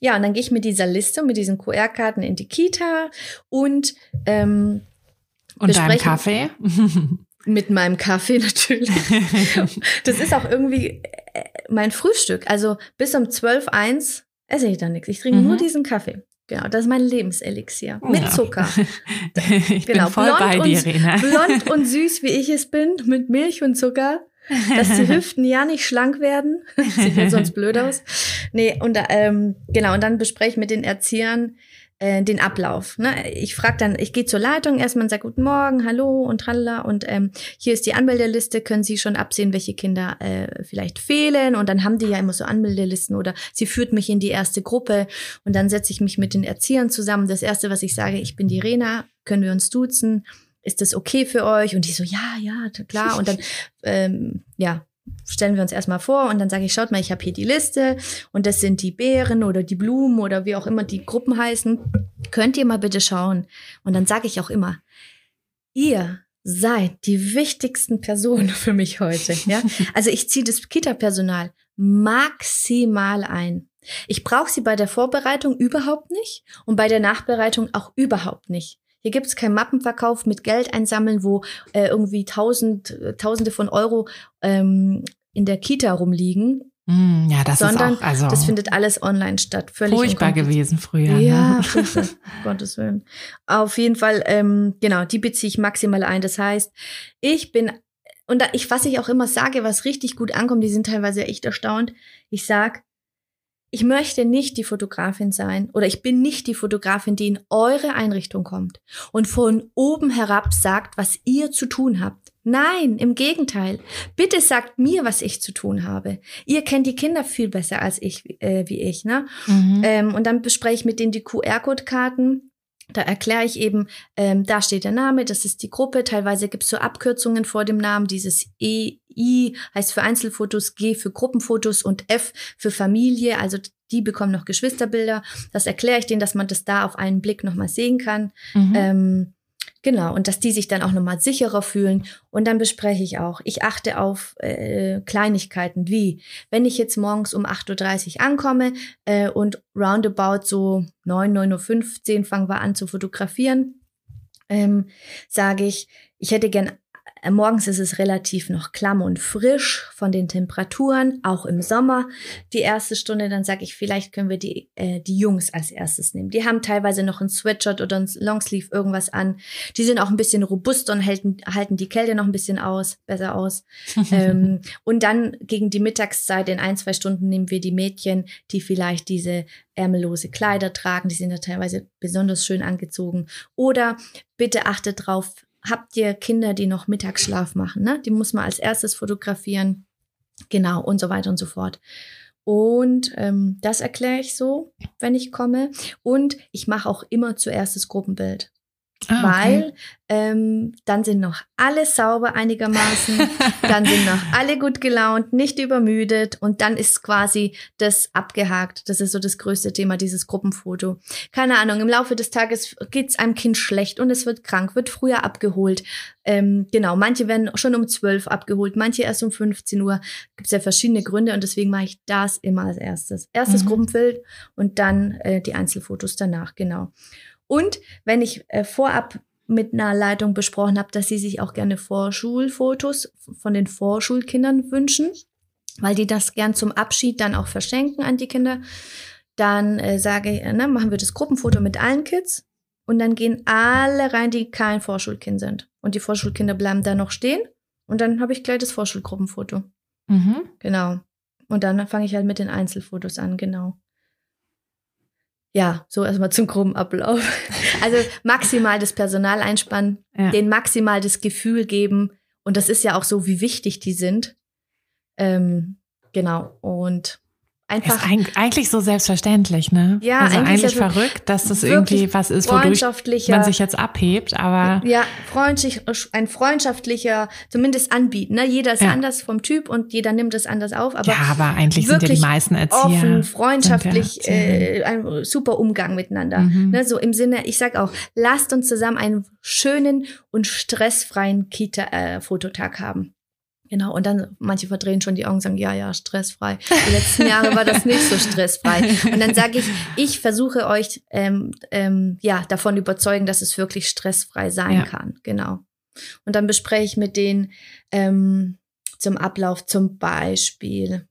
ja, und dann gehe ich mit dieser Liste, mit diesen Q R-Karten in die Kita und ähm, und deinem Kaffee? Mit meinem Kaffee natürlich. Das ist auch irgendwie mein Frühstück. Also bis um zwölf Uhr eins esse ich dann nichts. Ich trinke mhm. nur diesen Kaffee. Genau, das ist mein Lebenselixier. Oh, mit ja. Zucker. Ich genau, bin voll blond bei dir, und, Rena. Blond und süß, wie ich es bin, mit Milch und Zucker, dass die Hüften ja nicht schlank werden. Sieht ja sonst blöd aus. Nee, und, ähm, genau, und dann bespreche ich mit den Erziehern äh, den Ablauf. Ne? Ich frage dann, ich gehe zur Leitung erstmal und sage, guten Morgen, hallo und tralala. Und ähm, hier ist die Anmeldeliste, können Sie schon absehen, welche Kinder äh, vielleicht fehlen. Und dann haben die ja immer so Anmeldelisten oder sie führt mich in die erste Gruppe. Und dann setze ich mich mit den Erziehern zusammen. Das Erste, was ich sage, ich bin die Rena, können wir uns duzen? Ist das okay für euch? Und die so, ja, ja, klar. Und dann, ähm, ja. stellen wir uns erstmal vor und dann sage ich, schaut mal, ich habe hier die Liste und das sind die Beeren oder die Blumen oder wie auch immer die Gruppen heißen. Könnt ihr mal bitte schauen? Und dann sage ich auch immer, ihr seid die wichtigsten Personen für mich heute. Ja? Also ich ziehe das Kita-Personal maximal ein. Ich brauche sie bei der Vorbereitung überhaupt nicht und bei der Nachbereitung auch überhaupt nicht. Hier gibt es keinen Mappenverkauf mit Geld einsammeln, wo äh, irgendwie tausend, Tausende von Euro ähm, in der Kita rumliegen. Mm, ja, das Sondern ist auch, also das findet alles online statt. Völlig furchtbar gewesen früher. Ja, ne? um Gottes Willen. Auf jeden Fall, ähm, genau, die beziehe ich maximal ein. Das heißt, ich bin, und da, ich, was ich auch immer sage, was richtig gut ankommt, die sind teilweise echt erstaunt, ich sage, ich möchte nicht die Fotografin sein oder ich bin nicht die Fotografin, die in eure Einrichtung kommt und von oben herab sagt, was ihr zu tun habt. Nein, im Gegenteil. Bitte sagt mir, was ich zu tun habe. Ihr kennt die Kinder viel besser als ich, äh, wie ich, ne? Mhm. Ähm, und dann bespreche ich mit denen die Q R-Code-Karten. Da erkläre ich eben, ähm, da steht der Name, das ist die Gruppe. Teilweise gibt es so Abkürzungen vor dem Namen. Dieses E, I heißt für Einzelfotos, G für Gruppenfotos und F für Familie. Also die bekommen noch Geschwisterbilder. Das erkläre ich denen, dass man das da auf einen Blick nochmal sehen kann. Mhm. Ähm, genau, und dass die sich dann auch nochmal sicherer fühlen. Und dann bespreche ich auch. Ich achte auf äh, Kleinigkeiten wie, wenn ich jetzt morgens um acht Uhr dreißig ankomme äh, und roundabout so neun, neun Uhr fünfzehn fangen wir an zu fotografieren, ähm, sage ich, ich hätte gern, äh, morgens ist es relativ noch klamm und frisch von den Temperaturen, auch im Sommer die erste Stunde. Dann sage ich, vielleicht können wir die, äh, die Jungs als erstes nehmen. Die haben teilweise noch ein Sweatshirt oder ein Longsleeve irgendwas an. Die sind auch ein bisschen robuster und halten, halten die Kälte noch ein bisschen aus, besser aus. ähm, und dann gegen die Mittagszeit in ein, zwei Stunden nehmen wir die Mädchen, die vielleicht diese ärmellose Kleider tragen. Die sind ja teilweise besonders schön angezogen. Oder bitte achtet drauf, habt ihr Kinder, die noch Mittagsschlaf machen, ne? Die muss man als erstes fotografieren. Genau, und so weiter und so fort. Und ähm, das erkläre ich so, wenn ich komme. Und ich mache auch immer zuerst das Gruppenbild. Ah, okay. Weil ähm, dann sind noch alle sauber einigermaßen, dann sind noch alle gut gelaunt, nicht übermüdet und dann ist quasi das abgehakt. Das ist so das größte Thema, dieses Gruppenfoto. Keine Ahnung, im Laufe des Tages geht es einem Kind schlecht und es wird krank, wird früher abgeholt. Ähm, genau, manche werden schon um zwölf abgeholt, manche erst um fünfzehn Uhr. Gibt es ja verschiedene Gründe und deswegen mache ich das immer als erstes. Erstes mhm. Gruppenbild und dann äh, die Einzelfotos danach, genau. Und wenn ich äh, vorab mit einer Leitung besprochen habe, dass sie sich auch gerne Vorschulfotos von den Vorschulkindern wünschen, weil die das gern zum Abschied dann auch verschenken an die Kinder, dann äh, sage ich, ne, machen wir das Gruppenfoto mit allen Kids und dann gehen alle rein, die kein Vorschulkind sind. Und die Vorschulkinder bleiben da noch stehen und dann habe ich gleich das Vorschulgruppenfoto. Mhm. Genau. Und dann fange ich halt mit den Einzelfotos an, genau. Ja, so erstmal zum groben Ablauf. Also maximal das Personal einspannen, ja. Denen maximal das Gefühl geben. Und das ist ja auch so, wie wichtig die sind. Ähm, genau. Und einfach. Ist ein, eigentlich so selbstverständlich, ne? Ja, also eigentlich, eigentlich also verrückt, dass das irgendwie was ist, wodurch man sich jetzt abhebt, aber. Ja, freundlich, ein freundschaftlicher, zumindest anbieten, ne? Jeder ist ja. anders vom Typ und jeder nimmt es anders auf, aber. Ja, aber eigentlich sind ja die meisten Erzieher. Offen, freundschaftlich, äh, ein super Umgang miteinander, mhm. ne? So im Sinne, ich sag auch, lasst uns zusammen einen schönen und stressfreien Kita-Fototag haben. Genau, und dann, manche verdrehen schon die Augen und sagen, ja, ja, stressfrei. Die letzten Jahre war das nicht so stressfrei. Und dann sage ich, ich versuche euch ähm, ähm, ja, davon überzeugen, dass es wirklich stressfrei sein ja. kann. Genau. Und dann bespreche ich mit denen ähm, zum Ablauf zum Beispiel,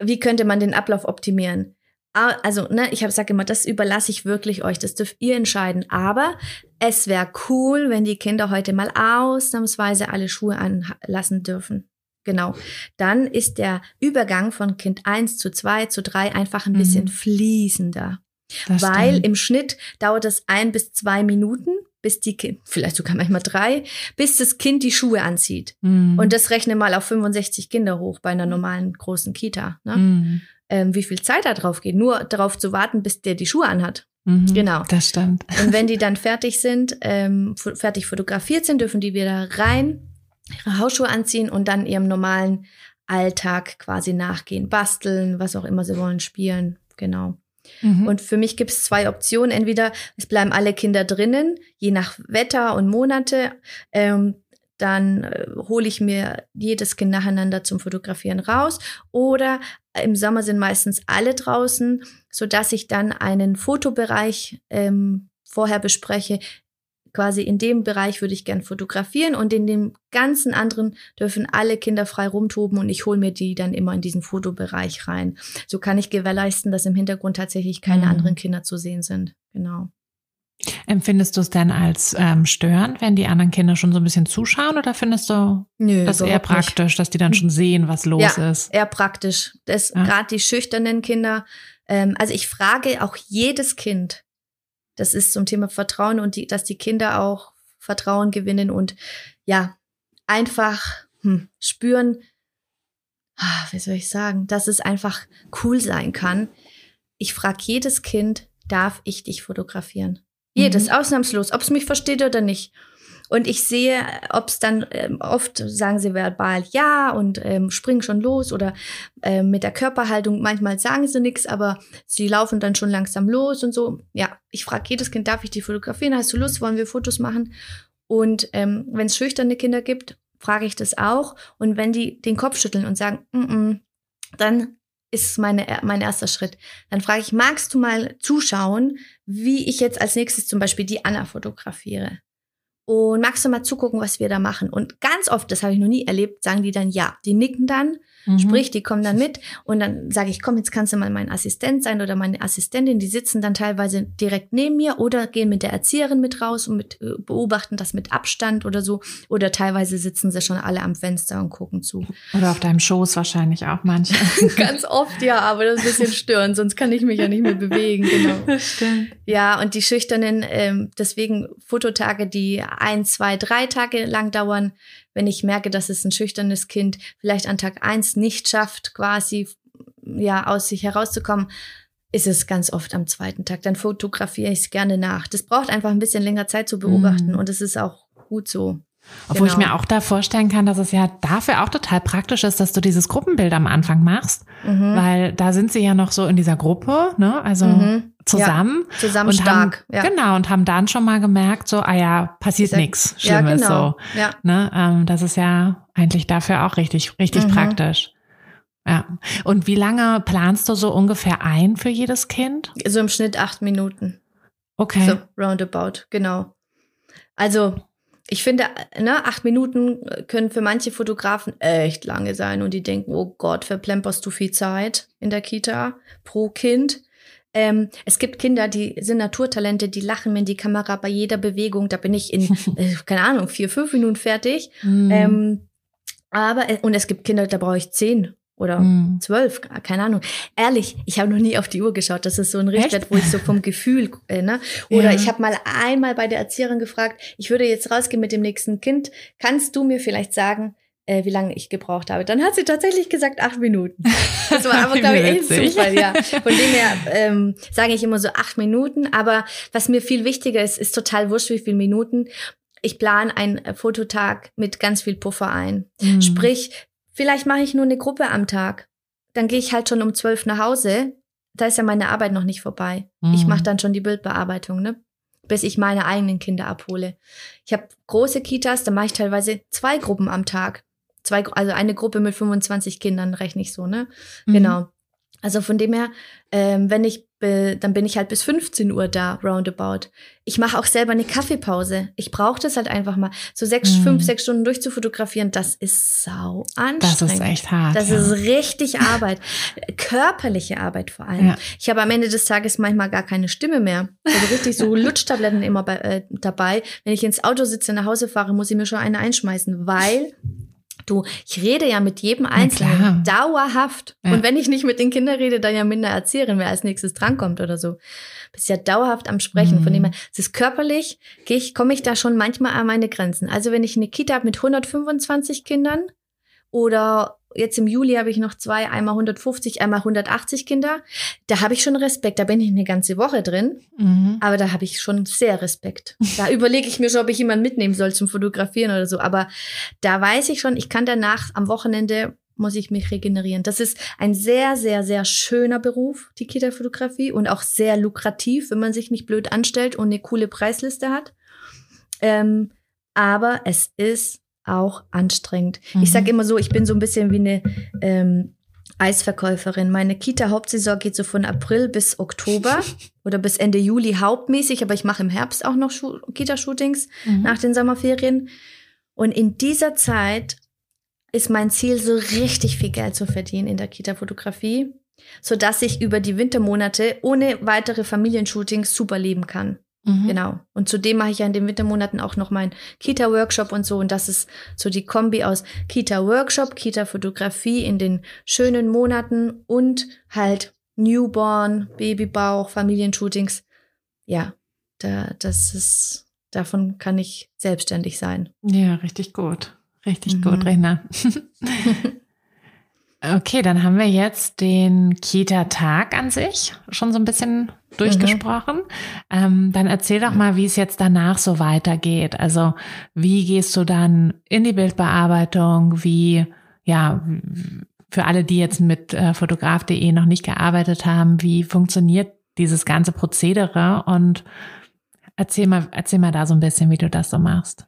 wie könnte man den Ablauf optimieren? Also, ne, ich sage immer, das überlasse ich wirklich euch, das dürft ihr entscheiden. Aber es wäre cool, wenn die Kinder heute mal ausnahmsweise alle Schuhe anlassen dürfen. Genau. Dann ist der Übergang von Kind eins zu zwei zu drei einfach ein bisschen mhm. fließender. Das weil stimmt. Im Schnitt dauert es ein bis zwei Minuten, bis die Kind, vielleicht sogar manchmal drei, bis das Kind die Schuhe anzieht. Mhm. Und das rechne mal auf fünfundsechzig Kinder hoch bei einer normalen großen Kita, ne? Mhm. wie viel Zeit da drauf geht, nur darauf zu warten, bis der die Schuhe anhat. Mhm, genau. Das stimmt. Und wenn die dann fertig sind, ähm, fertig fotografiert sind, dürfen die wieder rein, ihre Hausschuhe anziehen und dann ihrem normalen Alltag quasi nachgehen, basteln, was auch immer sie wollen, spielen, genau. Mhm. Und für mich gibt es zwei Optionen. Entweder es bleiben alle Kinder drinnen, je nach Wetter und Monate, ähm, dann äh, hole ich mir jedes Kind nacheinander zum Fotografieren raus. Oder im Sommer sind meistens alle draußen, sodass ich dann einen Fotobereich ähm, vorher bespreche. Quasi in dem Bereich würde ich gern fotografieren und in dem ganzen anderen dürfen alle Kinder frei rumtoben und ich hole mir die dann immer in diesen Fotobereich rein. So kann ich gewährleisten, dass im Hintergrund tatsächlich keine mhm. anderen Kinder zu sehen sind. Genau. Empfindest du es denn als ähm, störend, wenn die anderen Kinder schon so ein bisschen zuschauen oder findest du Nö, das eher praktisch, nicht. Dass die dann schon sehen, was los ja, ist? Ja, eher praktisch. Das ja. Gerade die schüchternen Kinder. Ähm, also ich frage auch jedes Kind, das ist zum Thema Vertrauen und die, dass die Kinder auch Vertrauen gewinnen und ja, einfach hm, spüren, ah, wie soll ich sagen, dass es einfach cool sein kann. Ich frage jedes Kind, darf ich dich fotografieren. Jedes, mhm. ausnahmslos, ob es mich versteht oder nicht. Und ich sehe, ob es dann, ähm, oft sagen sie verbal ja und ähm, springen schon los oder äh, mit der Körperhaltung. Manchmal sagen sie nichts, aber sie laufen dann schon langsam los und so. Ja, ich frage jedes Kind, darf ich dich fotografieren? Hast du Lust? Wollen wir Fotos machen? Und ähm, wenn es schüchterne Kinder gibt, frage ich das auch. Und wenn die den Kopf schütteln und sagen, mm-mm, dann ist meine, mein erster Schritt. Dann frage ich, magst du mal zuschauen, wie ich jetzt als nächstes zum Beispiel die Anna fotografiere? Und magst du mal zugucken, was wir da machen? Und ganz oft, das habe ich noch nie erlebt, sagen die dann ja. Die nicken dann, mhm. sprich, die kommen dann mit. Und dann sage ich, komm, jetzt kannst du mal mein Assistent sein oder meine Assistentin. Die sitzen dann teilweise direkt neben mir oder gehen mit der Erzieherin mit raus und mit, beobachten das mit Abstand oder so. Oder teilweise sitzen sie schon alle am Fenster und gucken zu. Oder auf deinem Schoß wahrscheinlich auch manche. Ganz oft, ja, aber das ist ein bisschen störend. Sonst kann ich mich ja nicht mehr bewegen. Genau. Stimmt. Ja, und die Schüchternen, ähm, deswegen Fototage, die ein, zwei, drei Tage lang dauern, wenn ich merke, dass es ein schüchternes Kind vielleicht an Tag eins nicht schafft, quasi ja aus sich herauszukommen, ist es ganz oft am zweiten Tag. Dann fotografiere ich es gerne nach. Das braucht einfach ein bisschen länger Zeit zu beobachten, mhm. und es ist auch gut so. Obwohl genau. ich mir auch da vorstellen kann, dass es ja dafür auch total praktisch ist, dass du dieses Gruppenbild am Anfang machst, mhm. weil da sind sie ja noch so in dieser Gruppe, ne? Also mhm. zusammen. Ja, zusammen und stark. Haben, ja. Genau, und haben dann schon mal gemerkt, so, ah ja, passiert nichts Schlimmes. Ja, genau. so. Ja. Ne? Ähm, das ist ja eigentlich dafür auch richtig, richtig mhm. praktisch. Ja. Und wie lange planst du so ungefähr ein für jedes Kind? So im Schnitt acht Minuten. Okay. So roundabout, genau. Also ich finde, ne, acht Minuten können für manche Fotografen echt lange sein und die denken, oh Gott, verplemperst du viel Zeit in der Kita pro Kind. Ähm, es gibt Kinder, die sind Naturtalente, die lachen mir in die Kamera bei jeder Bewegung. Da bin ich in, äh, keine Ahnung, vier, fünf Minuten fertig. Mm. Ähm, aber, und es gibt Kinder, da brauche ich zehn oder mm. zwölf, keine Ahnung. Ehrlich, ich habe noch nie auf die Uhr geschaut. Das ist so ein Richtwert, wo ich so vom Gefühl, äh, ne? Oder ja. ich habe mal einmal bei der Erzieherin gefragt, ich würde jetzt rausgehen mit dem nächsten Kind. Kannst du mir vielleicht sagen, wie lange ich gebraucht habe. Dann hat sie tatsächlich gesagt, acht Minuten. Das war aber, glaube ich, echt ein Zufall, ja. Von dem her ähm, sage ich immer so acht Minuten. Aber was mir viel wichtiger ist, ist total wurscht, wie viele Minuten. Ich plane einen Fototag mit ganz viel Puffer ein. Mhm. Sprich, vielleicht mache ich nur eine Gruppe am Tag. Dann gehe ich halt schon um zwölf nach Hause. Da ist ja meine Arbeit noch nicht vorbei. Mhm. Ich mache dann schon die Bildbearbeitung, ne? Bis ich meine eigenen Kinder abhole. Ich habe große Kitas, da mache ich teilweise zwei Gruppen am Tag. Zwei, also eine Gruppe mit fünfundzwanzig Kindern rechne ich so, ne? Mhm. Genau. Also von dem her, ähm, wenn ich, be, dann bin ich halt bis fünfzehn Uhr da, roundabout. Ich mache auch selber eine Kaffeepause. Ich brauche das halt einfach mal. So sechs, mhm. fünf, sechs Stunden durchzufotografieren, das ist sau anstrengend. Das ist echt hart. Das ja. ist richtig Arbeit. Körperliche Arbeit vor allem. Ja. Ich habe am Ende des Tages manchmal gar keine Stimme mehr. Also richtig so Lutschtabletten immer bei, äh, dabei. Wenn ich ins Auto sitze, nach Hause fahre, muss ich mir schon eine einschmeißen, weil du, ich rede ja mit jedem Einzelnen dauerhaft. Ja. Und wenn ich nicht mit den Kindern rede, dann ja mit einer Erzieherin, wer als nächstes drankommt oder so. Bist ja dauerhaft am Sprechen. Mhm. Von dem her, es ist körperlich, komme ich da schon manchmal an meine Grenzen. Also wenn ich eine Kita habe mit hundertfünfundzwanzig Kindern oder jetzt im Juli habe ich noch zwei, einmal hundertfünfzig, einmal hundertachtzig Kinder, da habe ich schon Respekt. Da bin ich eine ganze Woche drin, mhm. aber da habe ich schon sehr Respekt. Da überlege ich mir schon, ob ich jemanden mitnehmen soll zum Fotografieren oder so. Aber da weiß ich schon, ich kann danach am Wochenende, muss ich mich regenerieren. Das ist ein sehr, sehr, sehr schöner Beruf, die Kitafotografie, und auch sehr lukrativ, wenn man sich nicht blöd anstellt und eine coole Preisliste hat. Ähm, aber es ist auch anstrengend. Mhm. Ich sage immer so, ich bin so ein bisschen wie eine ähm, Eisverkäuferin. Meine Kita-Hauptsaison geht so von April bis Oktober oder bis Ende Juli hauptmäßig, aber ich mache im Herbst auch noch Schu- Kita-Shootings mhm. nach den Sommerferien. Und in dieser Zeit ist mein Ziel, so richtig viel Geld zu verdienen in der Kita-Fotografie, sodass ich über die Wintermonate ohne weitere Familienshootings super leben kann. Mhm. Genau. Und zudem mache ich ja in den Wintermonaten auch noch meinen Kita-Workshop und so. Und das ist so die Kombi aus Kita-Workshop, Kita-Fotografie in den schönen Monaten und halt Newborn, Babybauch, Familienshootings. Ja, da, das ist, davon kann ich selbstständig sein. Ja, richtig gut. Richtig mhm. gut, Rena. Okay, dann haben wir jetzt den Kita-Tag an sich schon so ein bisschen durchgesprochen. Mhm. Ähm, dann erzähl doch mal, wie es jetzt danach so weitergeht. Also wie gehst du dann in die Bildbearbeitung? Wie, ja, für alle, die jetzt mit äh, fotograf punkt de noch nicht gearbeitet haben, wie funktioniert dieses ganze Prozedere? Und erzähl mal, erzähl mal da so ein bisschen, wie du das so machst.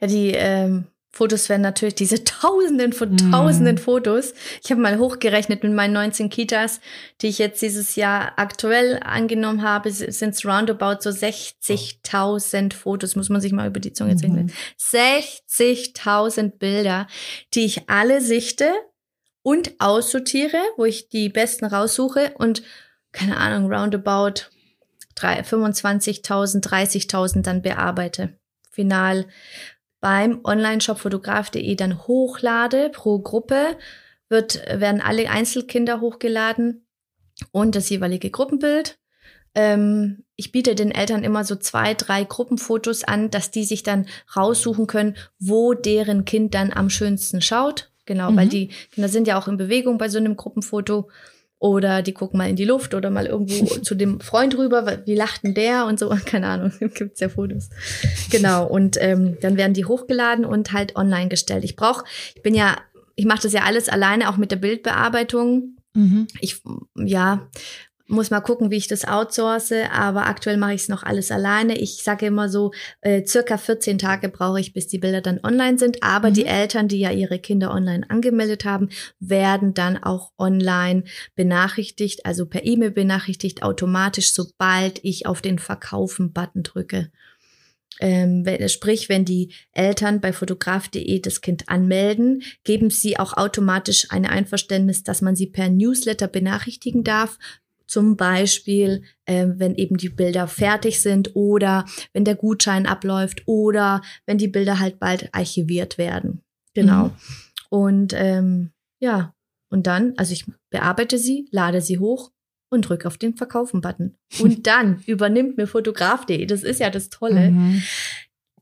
Ja, die ähm Fotos werden natürlich diese Tausenden von Tausenden mm. Fotos. Ich habe mal hochgerechnet mit meinen neunzehn Kitas, die ich jetzt dieses Jahr aktuell angenommen habe, sind es roundabout so sechzigtausend Fotos, muss man sich mal über die Zunge ziehen. Mm. sechzigtausend Bilder, die ich alle sichte und aussortiere, wo ich die besten raussuche und, keine Ahnung, roundabout fünfundzwanzigtausend, dreißigtausend dann bearbeite. Final beim Onlineshop fotograf punkt de dann hochlade, pro Gruppe wird, werden alle Einzelkinder hochgeladen und das jeweilige Gruppenbild. Ähm, ich biete den Eltern immer so zwei, drei Gruppenfotos an, dass die sich dann raussuchen können, wo deren Kind dann am schönsten schaut. Genau, mhm. weil die Kinder sind ja auch in Bewegung bei so einem Gruppenfoto. Oder die gucken mal in die Luft oder mal irgendwo zu dem Freund rüber, wie lacht denn der und so, keine Ahnung, gibt's ja Fotos. Genau, und ähm, dann werden die hochgeladen und halt online gestellt. Ich brauche, ich bin ja, ich mache das ja alles alleine, auch mit der Bildbearbeitung. Mhm. Ich, ja, muss mal gucken, wie ich das outsource, aber aktuell mache ich es noch alles alleine. Ich sage immer so, äh, circa vierzehn Tage brauche ich, bis die Bilder dann online sind. Aber mhm. die Eltern, die ja ihre Kinder online angemeldet haben, werden dann auch online benachrichtigt, also per E-Mail benachrichtigt, automatisch, sobald ich auf den Verkaufen-Button drücke. Ähm, wenn, sprich, wenn die Eltern bei fotograf punkt de das Kind anmelden, geben sie auch automatisch ein Einverständnis, dass man sie per Newsletter benachrichtigen darf. Zum Beispiel, äh, wenn eben die Bilder fertig sind oder wenn der Gutschein abläuft oder wenn die Bilder halt bald archiviert werden. Genau. Mhm. Und ähm, ja, und dann, also ich bearbeite sie, lade sie hoch und drücke auf den Verkaufen-Button. Und dann übernimmt mir fotograf punkt de, das ist ja das Tolle, mhm.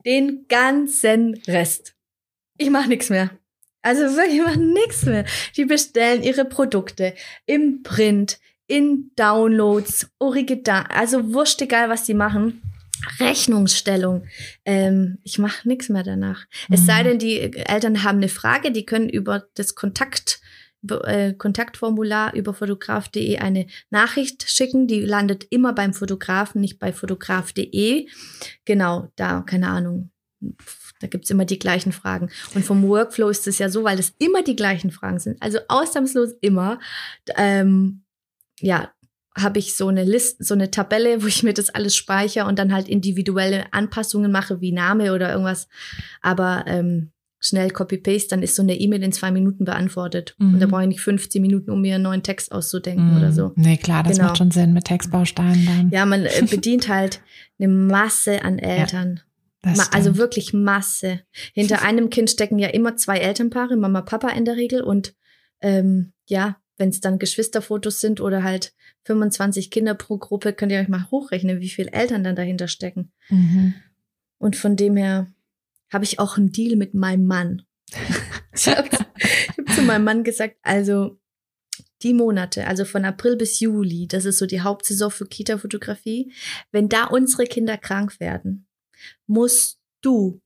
den ganzen Rest. Ich mache nichts mehr. Also wirklich, ich mache nichts mehr. Die bestellen ihre Produkte im Print, in Downloads, Original, also wurscht egal, was die machen. Rechnungsstellung. Ähm, ich mache nichts mehr danach. Mhm. Es sei denn, die Eltern haben eine Frage, die können über das Kontakt, äh, Kontaktformular über fotograf punkt de eine Nachricht schicken. Die landet immer beim Fotografen, nicht bei fotograf punkt de. Genau, da, keine Ahnung. Da gibt es immer die gleichen Fragen. Und vom Workflow ist es ja so, weil es immer die gleichen Fragen sind. Also ausnahmslos immer. Ähm, ja, habe ich so eine Liste, so eine Tabelle, wo ich mir das alles speichere und dann halt individuelle Anpassungen mache, wie Name oder irgendwas. Aber ähm, schnell Copy-Paste, dann ist so eine E-Mail in zwei Minuten beantwortet. Mhm. Und da brauche ich nicht fünfzehn Minuten, um mir einen neuen Text auszudenken mhm. oder so. Nee, klar, das genau. macht schon Sinn mit Textbausteinen dann. Ja, man äh, bedient halt eine Masse an Eltern. Ja. Ma- also wirklich Masse. Hinter einem Kind stecken ja immer zwei Elternpaare, Mama, Papa in der Regel. Und ähm, ja, wenn es dann Geschwisterfotos sind oder halt fünfundzwanzig Kinder pro Gruppe, könnt ihr euch mal hochrechnen, wie viele Eltern dann dahinter stecken. Mhm. Und von dem her habe ich auch einen Deal mit meinem Mann. Ich habe hab zu meinem Mann gesagt, also die Monate, also von April bis Juli, das ist so die Hauptsaison für Kitafotografie, wenn da unsere Kinder krank werden, musst du,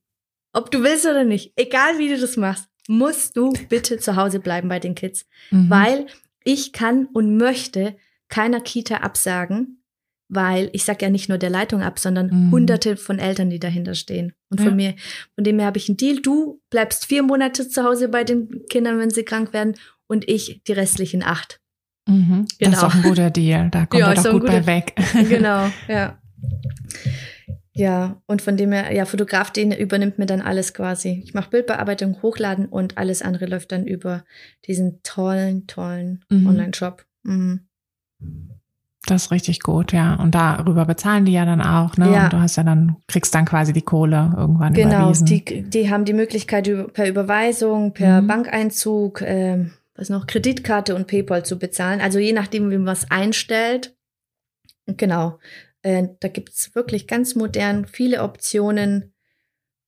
ob du willst oder nicht, egal wie du das machst, musst du bitte zu Hause bleiben bei den Kids, mhm. weil ich kann und möchte keiner Kita absagen, weil ich sage ja nicht nur der Leitung ab, sondern mhm. hunderte von Eltern, die dahinter stehen. Und von ja. mir, von dem her habe ich einen Deal, du bleibst vier Monate zu Hause bei den Kindern, wenn sie krank werden und ich die restlichen acht. Mhm. Genau. Das ist auch ein guter Deal, da kommt ja, er doch gut bei weg. Genau, ja. Ja, und von dem her, ja, Fotograf, den übernimmt mir dann alles quasi. Ich mache Bildbearbeitung, Hochladen und alles andere läuft dann über diesen tollen, tollen mhm. Online-Shop. Mhm. Das ist richtig gut, ja. Und darüber bezahlen die ja dann auch, ne? Ja. Und du hast ja dann, kriegst dann quasi die Kohle irgendwann genau, überwiesen. Genau, die, die haben die Möglichkeit, per Überweisung, per mhm. Bankeinzug, äh, was noch, Kreditkarte und PayPal zu bezahlen. Also je nachdem, wie man was einstellt. Genau. Da gibt es wirklich ganz modern viele Optionen,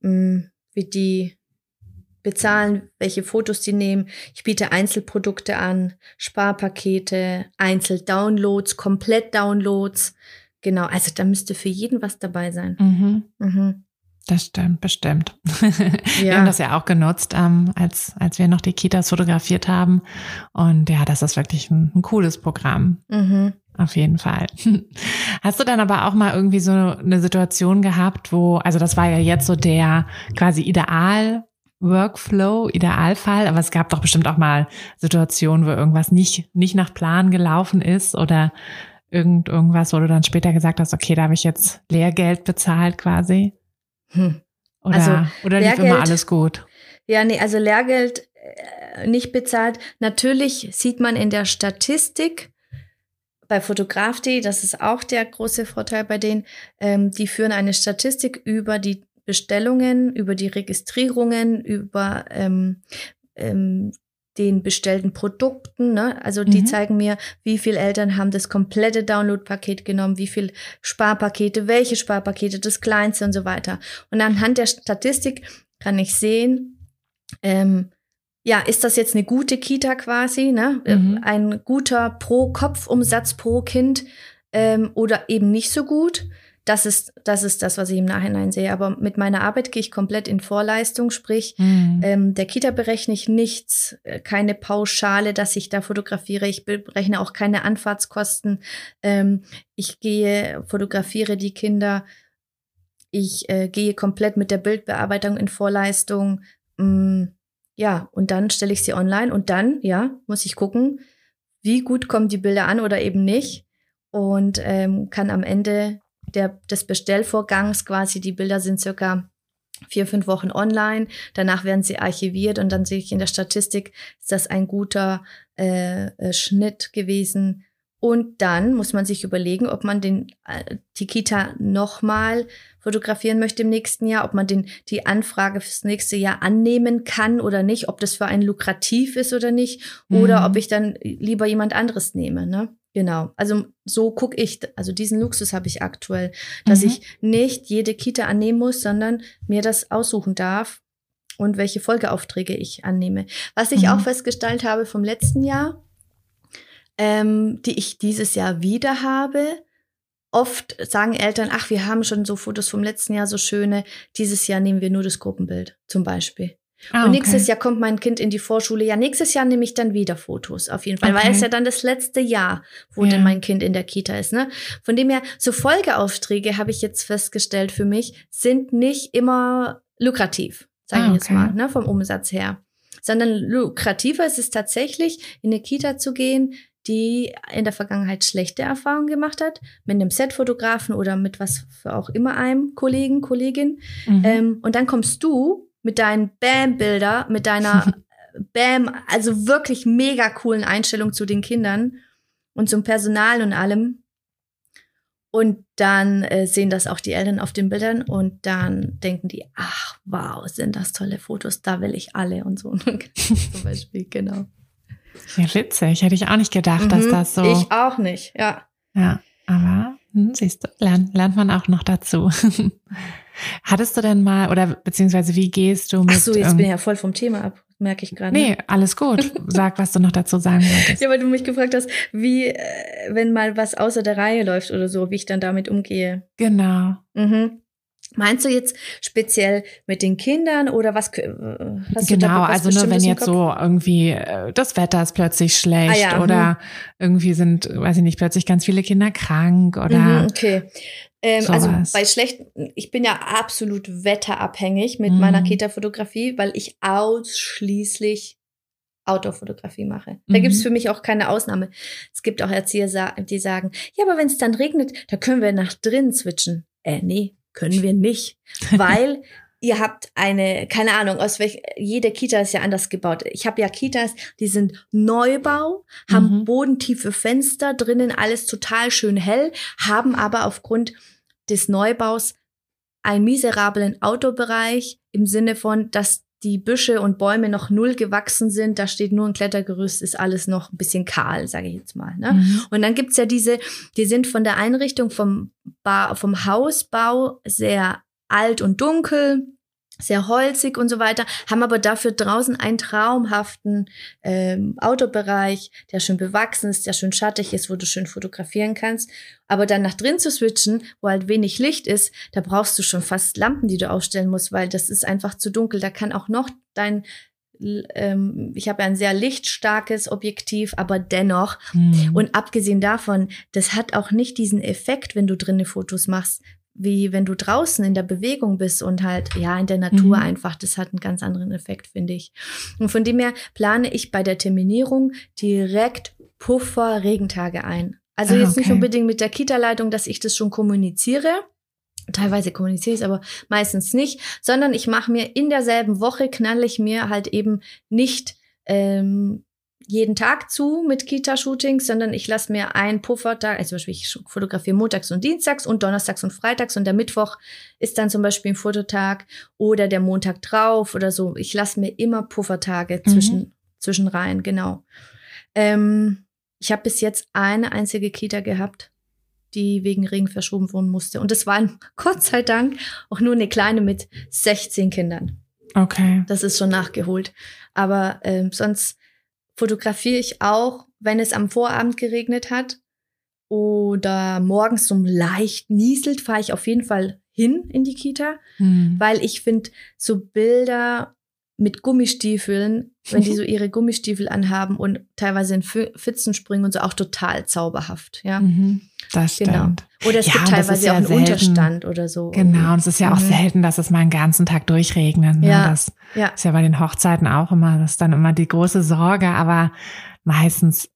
mh, wie die bezahlen, welche Fotos die nehmen. Ich biete Einzelprodukte an, Sparpakete, Einzeldownloads, Komplettdownloads. Genau, also da müsste für jeden was dabei sein. Mhm. Mhm. Das stimmt, bestimmt. Ja. Wir haben das ja auch genutzt, ähm, als, als wir noch die Kitas fotografiert haben. Und ja, das ist wirklich ein, ein cooles Programm. Mhm. Auf jeden Fall. Hast du dann aber auch mal irgendwie so eine Situation gehabt, wo, also das war ja jetzt so der quasi Ideal-Workflow, Idealfall, aber es gab doch bestimmt auch mal Situationen, wo irgendwas nicht, nicht nach Plan gelaufen ist oder irgend irgendwas, wo du dann später gesagt hast, okay, da habe ich jetzt Lehrgeld bezahlt quasi. Hm. Oder, also, oder lief immer alles gut? Ja, nee, also Lehrgeld äh, nicht bezahlt. Natürlich sieht man in der Statistik bei fotograf punkt de, das ist auch der große Vorteil bei denen, ähm, die führen eine Statistik über die Bestellungen, über die Registrierungen, über ähm, ähm, den bestellten Produkten, ne? Also die mhm. zeigen mir, wie viele Eltern haben das komplette Download-Paket genommen, wie viele Sparpakete, welche Sparpakete, das kleinste und so weiter. Und anhand der Statistik kann ich sehen, ähm, ja, ist das jetzt eine gute Kita quasi, ne? Mhm. Ein guter Pro-Kopf-Umsatz pro Kind ähm, oder eben nicht so gut. Das ist, das ist das, was ich im Nachhinein sehe. Aber mit meiner Arbeit gehe ich komplett in Vorleistung, sprich, mhm. ähm, der Kita berechne ich nichts, keine Pauschale, dass ich da fotografiere. Ich berechne auch keine Anfahrtskosten. Ähm, ich gehe, fotografiere die Kinder. Ich äh, gehe komplett mit der Bildbearbeitung in Vorleistung. Ähm, ja, und dann stelle ich sie online und dann, ja, muss ich gucken, wie gut kommen die Bilder an oder eben nicht. Und ähm, kann am Ende Der, des Bestellvorgangs quasi, die Bilder sind circa vier, fünf Wochen online, danach werden sie archiviert und dann sehe ich in der Statistik, ist das ein guter äh, Schnitt gewesen. Und dann muss man sich überlegen, ob man den, äh, die Kita nochmal fotografieren möchte im nächsten Jahr, ob man den, die Anfrage fürs nächste Jahr annehmen kann oder nicht, ob das für einen lukrativ ist oder nicht, mhm. oder ob ich dann lieber jemand anderes nehme, ne? Genau, also so gucke ich, also diesen Luxus habe ich aktuell, dass mhm. ich nicht jede Kita annehmen muss, sondern mir das aussuchen darf und welche Folgeaufträge ich annehme. Was ich mhm. auch festgestellt habe vom letzten Jahr, ähm, die ich dieses Jahr wieder habe, oft sagen Eltern, ach, wir haben schon so Fotos vom letzten Jahr, so schöne, dieses Jahr nehmen wir nur das Gruppenbild zum Beispiel. Ah, okay. Und nächstes Jahr kommt mein Kind in die Vorschule. Ja, nächstes Jahr nehme ich dann wieder Fotos, auf jeden Fall. Okay. Weil es ja dann das letzte Jahr, wo ja. dann mein Kind in der Kita ist, ne? Von dem her, so Folgeaufträge, habe ich jetzt festgestellt für mich, sind nicht immer lukrativ, sage ah, ich jetzt okay. mal, ne? Vom Umsatz her. Sondern lukrativer ist es tatsächlich, in eine Kita zu gehen, die in der Vergangenheit schlechte Erfahrungen gemacht hat, mit einem Setfotografen oder mit was für auch immer einem Kollegen, Kollegin. Mhm. Ähm, und dann kommst du mit deinen Bam-Bilder, mit deiner Bam, also wirklich mega coolen Einstellung zu den Kindern und zum Personal und allem. Und dann äh, sehen das auch die Eltern auf den Bildern und dann denken die, ach wow, sind das tolle Fotos, da will ich alle und so. Zum Beispiel, genau. Ja, witzig, hätte ich auch nicht gedacht, mhm, dass das so... Ich auch nicht, ja. Ja, aber... Siehst du, lernt, lernt man auch noch dazu. Hattest du denn mal, oder beziehungsweise wie gehst du mit... Ach so, jetzt ähm, bin ich ja voll vom Thema ab, merke ich gerade. Nee, ne? Alles gut. Sag, was du noch dazu sagen wolltest. Ja, weil du mich gefragt hast, wie, wenn mal was außer der Reihe läuft oder so, wie ich dann damit umgehe. Genau. Mhm. Meinst du jetzt speziell mit den Kindern oder was? Hast genau, du da was also nur wenn jetzt so irgendwie das Wetter ist plötzlich schlecht ah, ja, oder hm. irgendwie sind, weiß ich nicht, plötzlich ganz viele Kinder krank oder mhm, okay. Ähm, also bei schlechten, ich bin ja absolut wetterabhängig mit mhm. meiner Kita-Fotografie, weil ich ausschließlich Outdoor-Fotografie mache. Da mhm. gibt es für mich auch keine Ausnahme. Es gibt auch Erzieher, die sagen, ja, aber wenn es dann regnet, da können wir nach drin switchen. Äh, nee. Können wir nicht, weil ihr habt eine, keine Ahnung, aus welcher, jede Kita ist ja anders gebaut. Ich habe ja Kitas, die sind Neubau, haben mhm. bodentiefe Fenster, drinnen alles total schön hell, haben aber aufgrund des Neubaus einen miserablen Outdoor-Bereich im Sinne von, dass die Büsche und Bäume noch null gewachsen sind, da steht nur ein Klettergerüst, ist alles noch ein bisschen kahl, sage ich jetzt mal. Ne? Mhm. Und dann gibt's ja diese, die sind von der Einrichtung vom, ba- vom Hausbau sehr alt und dunkel, sehr holzig und so weiter, haben aber dafür draußen einen traumhaften ähm, Outdoor-Bereich, der schön bewachsen ist, der schön schattig ist, wo du schön fotografieren kannst. Aber dann nach drin zu switchen, wo halt wenig Licht ist, da brauchst du schon fast Lampen, die du aufstellen musst, weil das ist einfach zu dunkel. Da kann auch noch dein, ähm, ich habe ja ein sehr lichtstarkes Objektiv, aber dennoch. Mhm. Und abgesehen davon, das hat auch nicht diesen Effekt, wenn du drinnen Fotos machst, wie wenn du draußen in der Bewegung bist und halt, ja, in der Natur mhm. einfach. Das hat einen ganz anderen Effekt, finde ich. Und von dem her plane ich bei der Terminierung direkt Puffer-Regentage ein. Also ah, jetzt okay. nicht unbedingt mit der Kita-Leitung, dass ich das schon kommuniziere. Teilweise kommuniziere ich es, aber meistens nicht. Sondern ich mache mir in derselben Woche, knalle ich mir halt eben nicht ähm, jeden Tag zu mit Kita-Shootings, sondern ich lasse mir einen Puffertag, also zum Beispiel ich fotografiere montags und dienstags und donnerstags und freitags und der Mittwoch ist dann zum Beispiel ein Fototag oder der Montag drauf oder so. Ich lasse mir immer Puffertage mhm. zwischen, zwischen rein, genau. Ähm, ich habe bis jetzt eine einzige Kita gehabt, die wegen Regen verschoben worden musste. Und das waren Gott sei Dank auch nur eine kleine mit sechzehn Kindern. Okay. Das ist schon nachgeholt. Aber ähm, sonst fotografiere ich auch, wenn es am Vorabend geregnet hat oder morgens so leicht nieselt, fahre ich auf jeden Fall hin in die Kita, hm. weil ich finde, so Bilder mit Gummistiefeln, wenn die so ihre Gummistiefel anhaben und teilweise in Pfützen springen und so, auch total zauberhaft. Ja, mhm, das stimmt. Genau. Oder es ja, gibt teilweise ja auch einen selten. Unterstand oder so. Genau, und es ist ja mhm. auch selten, dass es mal einen ganzen Tag durchregnet. Ne? Ja. Das ja. ist ja bei den Hochzeiten auch immer, das ist dann immer die große Sorge, aber meistens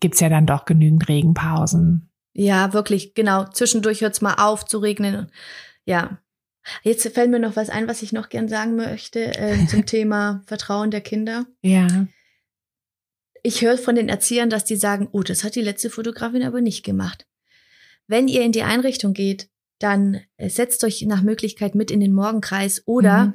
gibt es ja dann doch genügend Regenpausen. Ja, wirklich, genau. Zwischendurch hört es mal auf zu regnen. Ja. Jetzt fällt mir noch was ein, was ich noch gern sagen möchte äh, zum Thema Vertrauen der Kinder. Ja. Ich höre von den Erziehern, dass die sagen, oh, das hat die letzte Fotografin aber nicht gemacht. Wenn ihr in die Einrichtung geht, dann setzt euch nach Möglichkeit mit in den Morgenkreis oder, mhm.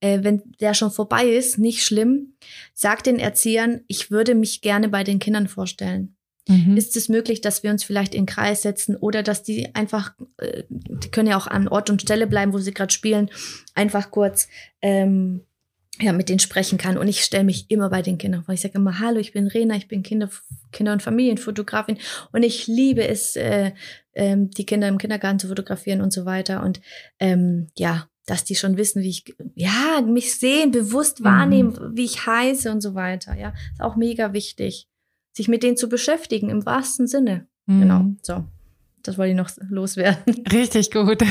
äh, wenn der schon vorbei ist, nicht schlimm, sagt den Erziehern, ich würde mich gerne bei den Kindern vorstellen. Mhm. Ist es möglich, dass wir uns vielleicht in den Kreis setzen oder dass die einfach, äh, die können ja auch an Ort und Stelle bleiben, wo sie gerade spielen, einfach kurz ähm, ja, mit denen sprechen kann. Und ich stelle mich immer bei den Kindern vor. Ich sage immer, hallo, ich bin Rena, ich bin Kinder, Kinder- und Familienfotografin und ich liebe es, äh, äh, die Kinder im Kindergarten zu fotografieren und so weiter. Und ähm, ja, dass die schon wissen, wie ich, ja, mich sehen, bewusst wahrnehmen, mhm. wie ich heiße und so weiter. Ja, ist auch mega wichtig, sich mit denen zu beschäftigen, im wahrsten Sinne. Mhm. Genau, so. Das wollte ich noch loswerden. Richtig gut.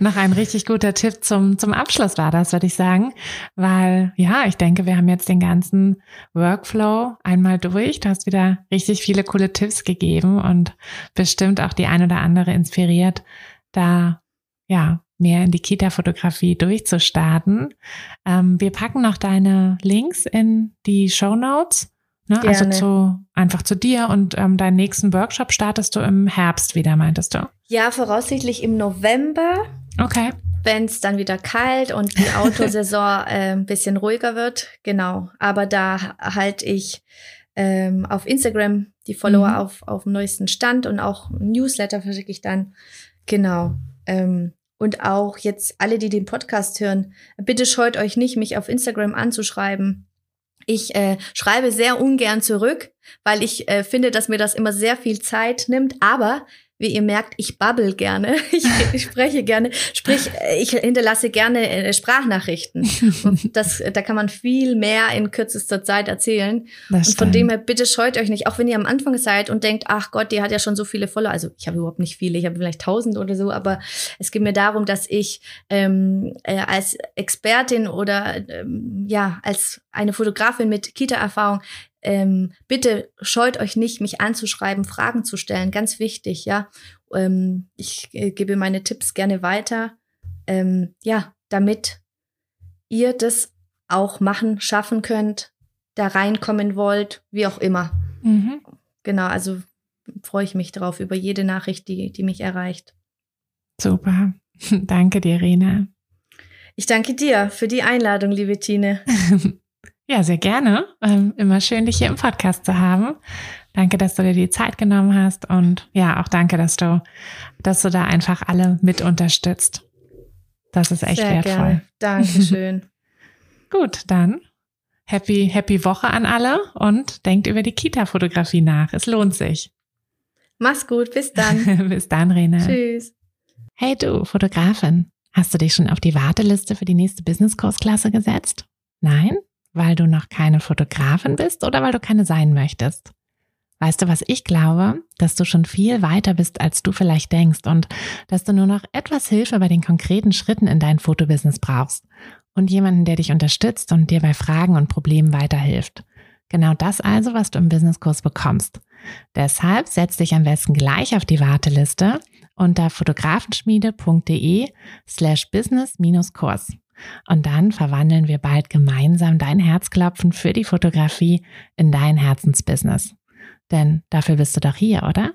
Noch ein richtig guter Tipp zum, zum Abschluss war das, würde ich sagen. Weil, ja, ich denke, wir haben jetzt den ganzen Workflow einmal durch. Du hast wieder richtig viele coole Tipps gegeben und bestimmt auch die ein oder andere inspiriert, da, ja, mehr in die Kita-Fotografie durchzustarten. Ähm, wir packen noch deine Links in die Shownotes. Ne, also zu, einfach zu dir und ähm, deinen nächsten Workshop startest du im Herbst wieder, meintest du? Ja, voraussichtlich im November. Okay. Wenn es dann wieder kalt und die Autosaison äh, ein bisschen ruhiger wird. Genau. Aber da halte ich ähm, auf Instagram die Follower mhm. auf, auf dem neuesten Stand und auch Newsletter verschicke ich dann. Genau. Ähm, und auch jetzt alle, die den Podcast hören, bitte scheut euch nicht, mich auf Instagram anzuschreiben. Ich äh, schreibe sehr ungern zurück, weil ich äh, finde, dass mir das immer sehr viel Zeit nimmt. Aber, wie ihr merkt, ich babbel gerne. Ich, ich spreche gerne. Sprich, ich hinterlasse gerne äh, Sprachnachrichten. Und das, da kann man viel mehr in kürzester Zeit erzählen. Das und von dem her, bitte scheut euch nicht. Auch wenn ihr am Anfang seid und denkt, ach Gott, die hat ja schon so viele Follower. Also ich habe überhaupt nicht viele. Ich habe vielleicht tausend oder so. Aber es geht mir darum, dass ich ähm, äh, als Expertin oder ähm, ja als eine Fotografin mit Kita-Erfahrung, ähm, bitte scheut euch nicht, mich anzuschreiben, Fragen zu stellen, ganz wichtig, ja. Ähm, ich äh, gebe meine Tipps gerne weiter, ähm, ja, damit ihr das auch machen, schaffen könnt, da reinkommen wollt, wie auch immer. Mhm. Genau, also freue ich mich drauf über jede Nachricht, die, die mich erreicht. Super, danke dir, Rena. Ich danke dir für die Einladung, liebe Tine. Ja, sehr gerne. Ähm, immer schön, dich hier im Podcast zu haben. Danke, dass du dir die Zeit genommen hast und ja, auch danke, dass du, dass du da einfach alle mit unterstützt. Das ist echt sehr wertvoll. Gerne. Dankeschön. Gut, dann happy, happy Woche an alle und denkt über die Kita-Fotografie nach. Es lohnt sich. Mach's gut, bis dann. Bis dann, Rena. Tschüss. Hey du, Fotografin. Hast du dich schon auf die Warteliste für die nächste Business-Kursklasse gesetzt? Nein? Weil du noch keine Fotografin bist oder weil du keine sein möchtest? Weißt du, was ich glaube? Dass du schon viel weiter bist, als du vielleicht denkst und dass du nur noch etwas Hilfe bei den konkreten Schritten in dein Fotobusiness brauchst und jemanden, der dich unterstützt und dir bei Fragen und Problemen weiterhilft. Genau das also, was du im Businesskurs bekommst. Deshalb setz dich am besten gleich auf die Warteliste unter fotografenschmiede.de slash business-kurs. Und dann verwandeln wir bald gemeinsam dein Herzklopfen für die Fotografie in dein Herzensbusiness. Denn dafür bist du doch hier, oder?